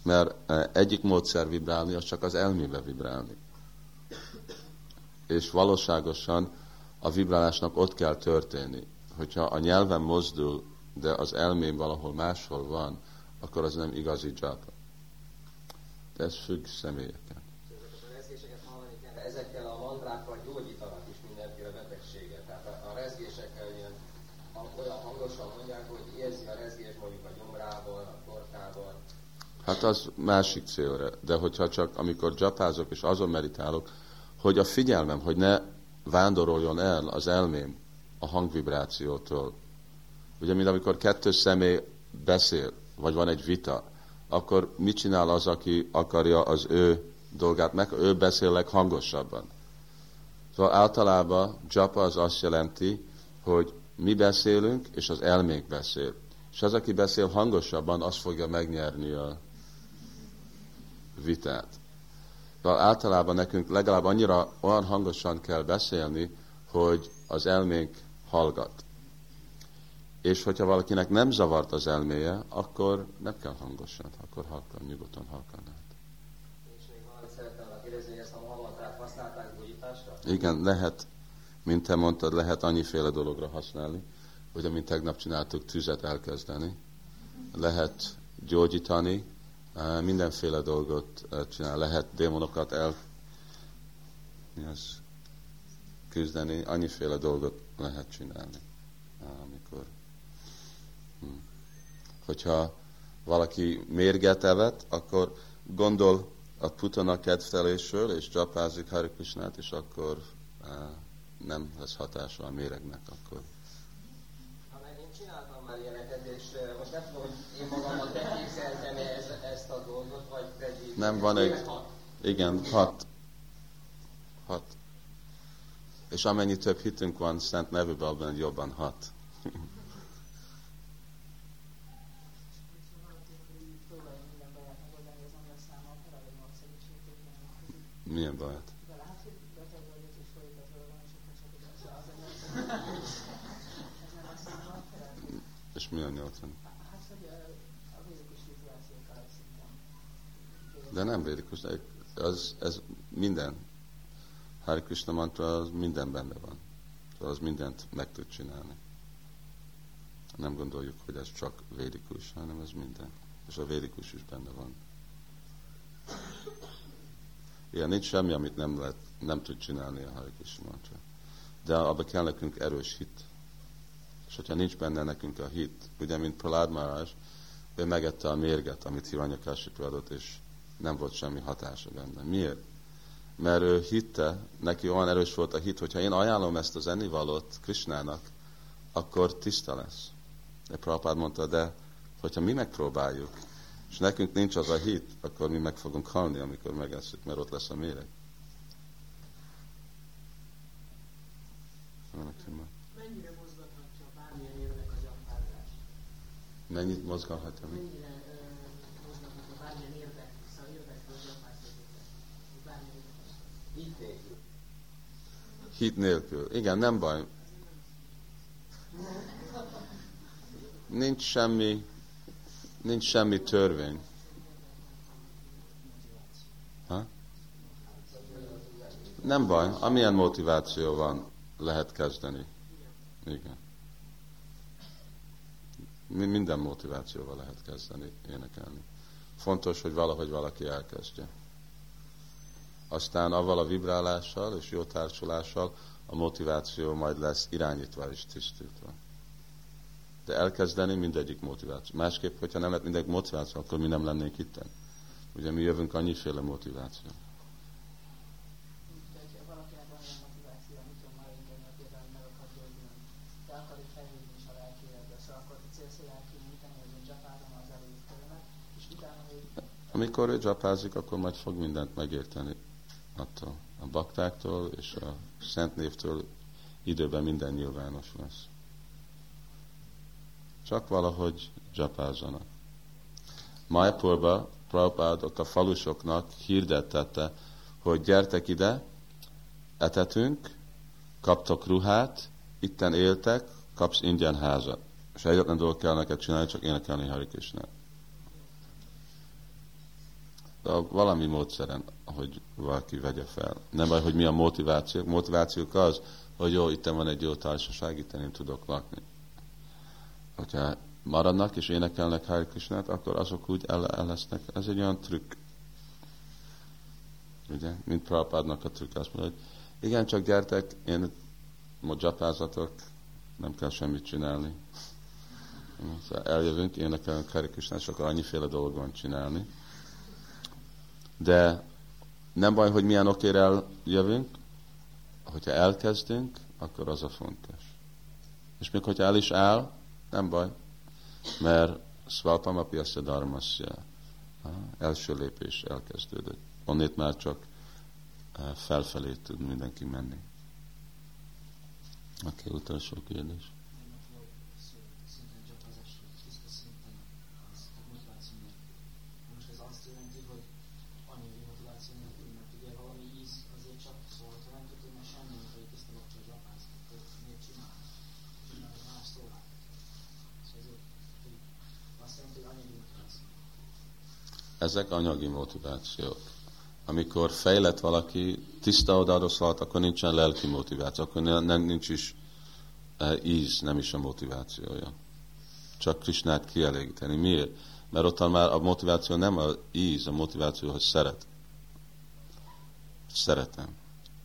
Mert egyik módszer vibrálni, az csak az elmébe vibrálni. És valóságosan a vibrálásnak ott kell történni. Hogyha a nyelven mozdul, de az elmém valahol máshol van, akkor az nem igazi dzsápa. De ez függ személyeken. A rezgéseket hallani kell, ezekkel a mantrákkal gyógyítanak is mindenféle betegséget. Tehát a rezgésekkel ilyen, olyan hangosan mondják, hogy érzi a rezgés mondjuk a gyomrában, a torkában. Hát az másik célra. De hogyha csak amikor dzsapázok és azon meditálok, hogy a figyelmem, hogy ne vándoroljon el az elmém a hangvibrációtól. Ugye, mint amikor kettő személy beszél, vagy van egy vita, akkor mit csinál az, aki akarja az ő dolgát meg? Ő beszél leghangosabban. Szóval általában dzsapa az azt jelenti, hogy mi beszélünk, és az elménk beszél. És az, aki beszél hangosabban, az fogja megnyerni a vitát. Szóval általában nekünk legalább annyira olyan hangosan kell beszélni, hogy az elménk hallgat. És hogyha valakinek nem zavart az elméje, akkor nem kell hangosan, akkor halkan, nyugodtan halkan lehet. És még valami szeretném kérdezni, hogy ezt a mantrát használták gyógyításra? Igen, lehet, mint te mondtad, lehet annyiféle dologra használni. Ugye, mint tegnap csináltuk, tüzet elkezdeni. Lehet gyógyítani, mindenféle dolgot csinál. Lehet démonokat el... küzdeni, annyiféle dolgot lehet csinálni, amikor... Hogyha valaki mérget evett, akkor gondol a putana kedvelésről, és dzsapázik Hare Krisnát, és akkor nem lesz hatása a méregnek akkor. Ha meg én csináltam már ilyeneket, és most nem tudom, hogy én magammal elképzeltem ezt a dolgot, vagy pedig... Nem, van egy... Hat. Igen, hat. Hat. És amennyi több hitünk van Szent nevűben, jobban hat. Milyen bajt? És milyen nyolcvan? De nem védikus, de az, ez minden. Hare Krishna mantra az minden benne van. Az mindent meg tud csinálni. Nem gondoljuk, hogy ez csak védikus, hanem ez minden. És a védikus is benne van. Igen, nincs semmi, amit nem, lehet, nem tud csinálni a Hare Krishna mantra. De abba kell nekünk erős hit. És hogyha nincs benne nekünk a hit, ugye, mint Pralád Márás, ő megette a mérget, amit Hiranyakásipu adott, és nem volt semmi hatása benne. Miért? Mert ő hitte, neki olyan erős volt a hit, hogyha én ajánlom ezt az ennivalót Krishnának, akkor tiszta lesz. De Prabhupád mondta, de hogyha mi megpróbáljuk, és nekünk nincs az a hit, akkor mi meg fogunk halni, amikor megesszük, mert ott lesz a méreg. Mennyire mozgathatja bármilyen élőnek a gyakvárgás? Mennyit mozgathatja? Mennyire mozgathatja bármilyen érdek, szóval érdekből gyakvárgás? Hit nélkül. Igen, nem baj. Nincs semmi Nincs semmi törvény. Nem baj, amilyen motiváció van, lehet kezdeni. Igen. Minden motivációval lehet kezdeni énekelni. Fontos, hogy valahogy valaki elkezdje. Aztán avval a vibrálással és jó társulással a motiváció majd lesz irányítva és tisztítva. De elkezdeni mindegyik motiváció. Másképp, hogyha nem lett mindegyik motiváció, akkor mi nem lennénk itten. Ugye mi jövünk annyiféle motiváció. Amikor ő japázik, akkor majd fog mindent megérteni attól. A baktáktól és a szent névtől időben minden nyilvános lesz. Csak valahogy japázzanak. Maipurba Prabhupada a falusoknak hirdettette, hogy gyertek ide, etetünk, kaptok ruhát, itten éltek, kapsz ingyen házat. És egyetlen dolog kell neked csinálni, csak énekelni Hari Krisnát. Valami módszeren, hogy valaki vegye fel. Nem baj, hogy mi a motiváció. Motivációk az, hogy jó, itt van egy jó társaság, itt én tudok lakni. Hogyha maradnak és énekelnek Hari Krisnát, akkor azok úgy el, el lesznek. Ez egy olyan trükk. Ugye? Mint Prabhupádnak a trükk. Azt mondja, hogy igen, csak gyertek, én ma japázatok, nem kell semmit csinálni. Eljövünk, énekelünk Hari Krisnát, és akkor annyiféle dolgon csinálni. De nem baj, hogy milyen okér eljövünk, hogyha elkezdünk, akkor az a fontos. És még hogyha el is áll, nem baj, mert sválpamapi a dharmasya, első lépés elkezdődött. Onnét már csak felfelé tud mindenki menni. Oké, okay, utolsó kérdés. Ezek anyagi motivációk. Amikor fejlett valaki, tiszta odaadó szállat, akkor nincsen lelki motiváció, akkor nem, nincs is íz, nem is a motivációja. Csak Krisnát kielégíteni. Miért? Mert ottan már a motiváció nem az íz, a motiváció, hogy szeret. Szeretem.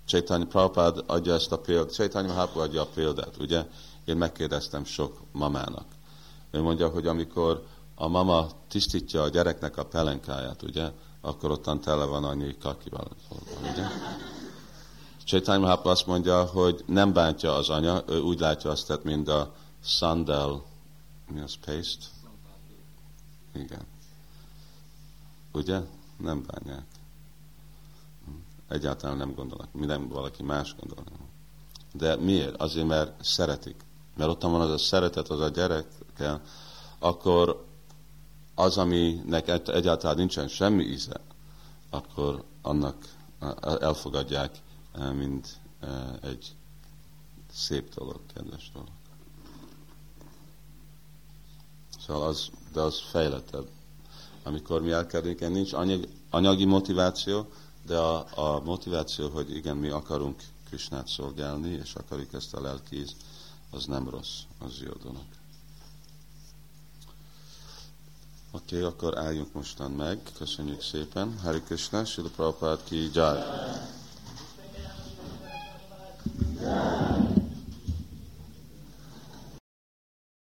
Csaitanya Prabhupada adja ezt a példát. Csaitanya Mahaprabhu adja a példát, ugye? Én megkérdeztem sok mamának. Ő mondja, hogy amikor a mama tisztítja a gyereknek a pelenkáját, ugye? Akkor ottan tele van annyi kakival. Ugye? Csaitanya Mahaprabhu azt mondja, hogy nem bántja az anya, ő úgy látja azt, tehát mint a sandal, mi az, paste? Igen. Ugye? Nem bánják. Egyáltalán nem gondolnak. Minden valaki más gondol. De miért? Azért, mert szeretik. Mert ottan van az a szeretet, az a gyerekkel, akkor az, aminek egyáltalán nincsen semmi íze, akkor annak elfogadják, mint egy szép dolog, kedves dolog. Szóval az, de az fejlettebb. Amikor mi elkerülünk, nincs anyagi, anyagi motiváció, de a, a motiváció, hogy igen, mi akarunk Krisnát szolgálni, és akarjuk ezt a lelki ízt, az nem rossz, az jó dolog. Oké, okay, akkor álljunk mostan meg. Köszönjük szépen. Hari Krishna, Srila Prabhupada ki jai.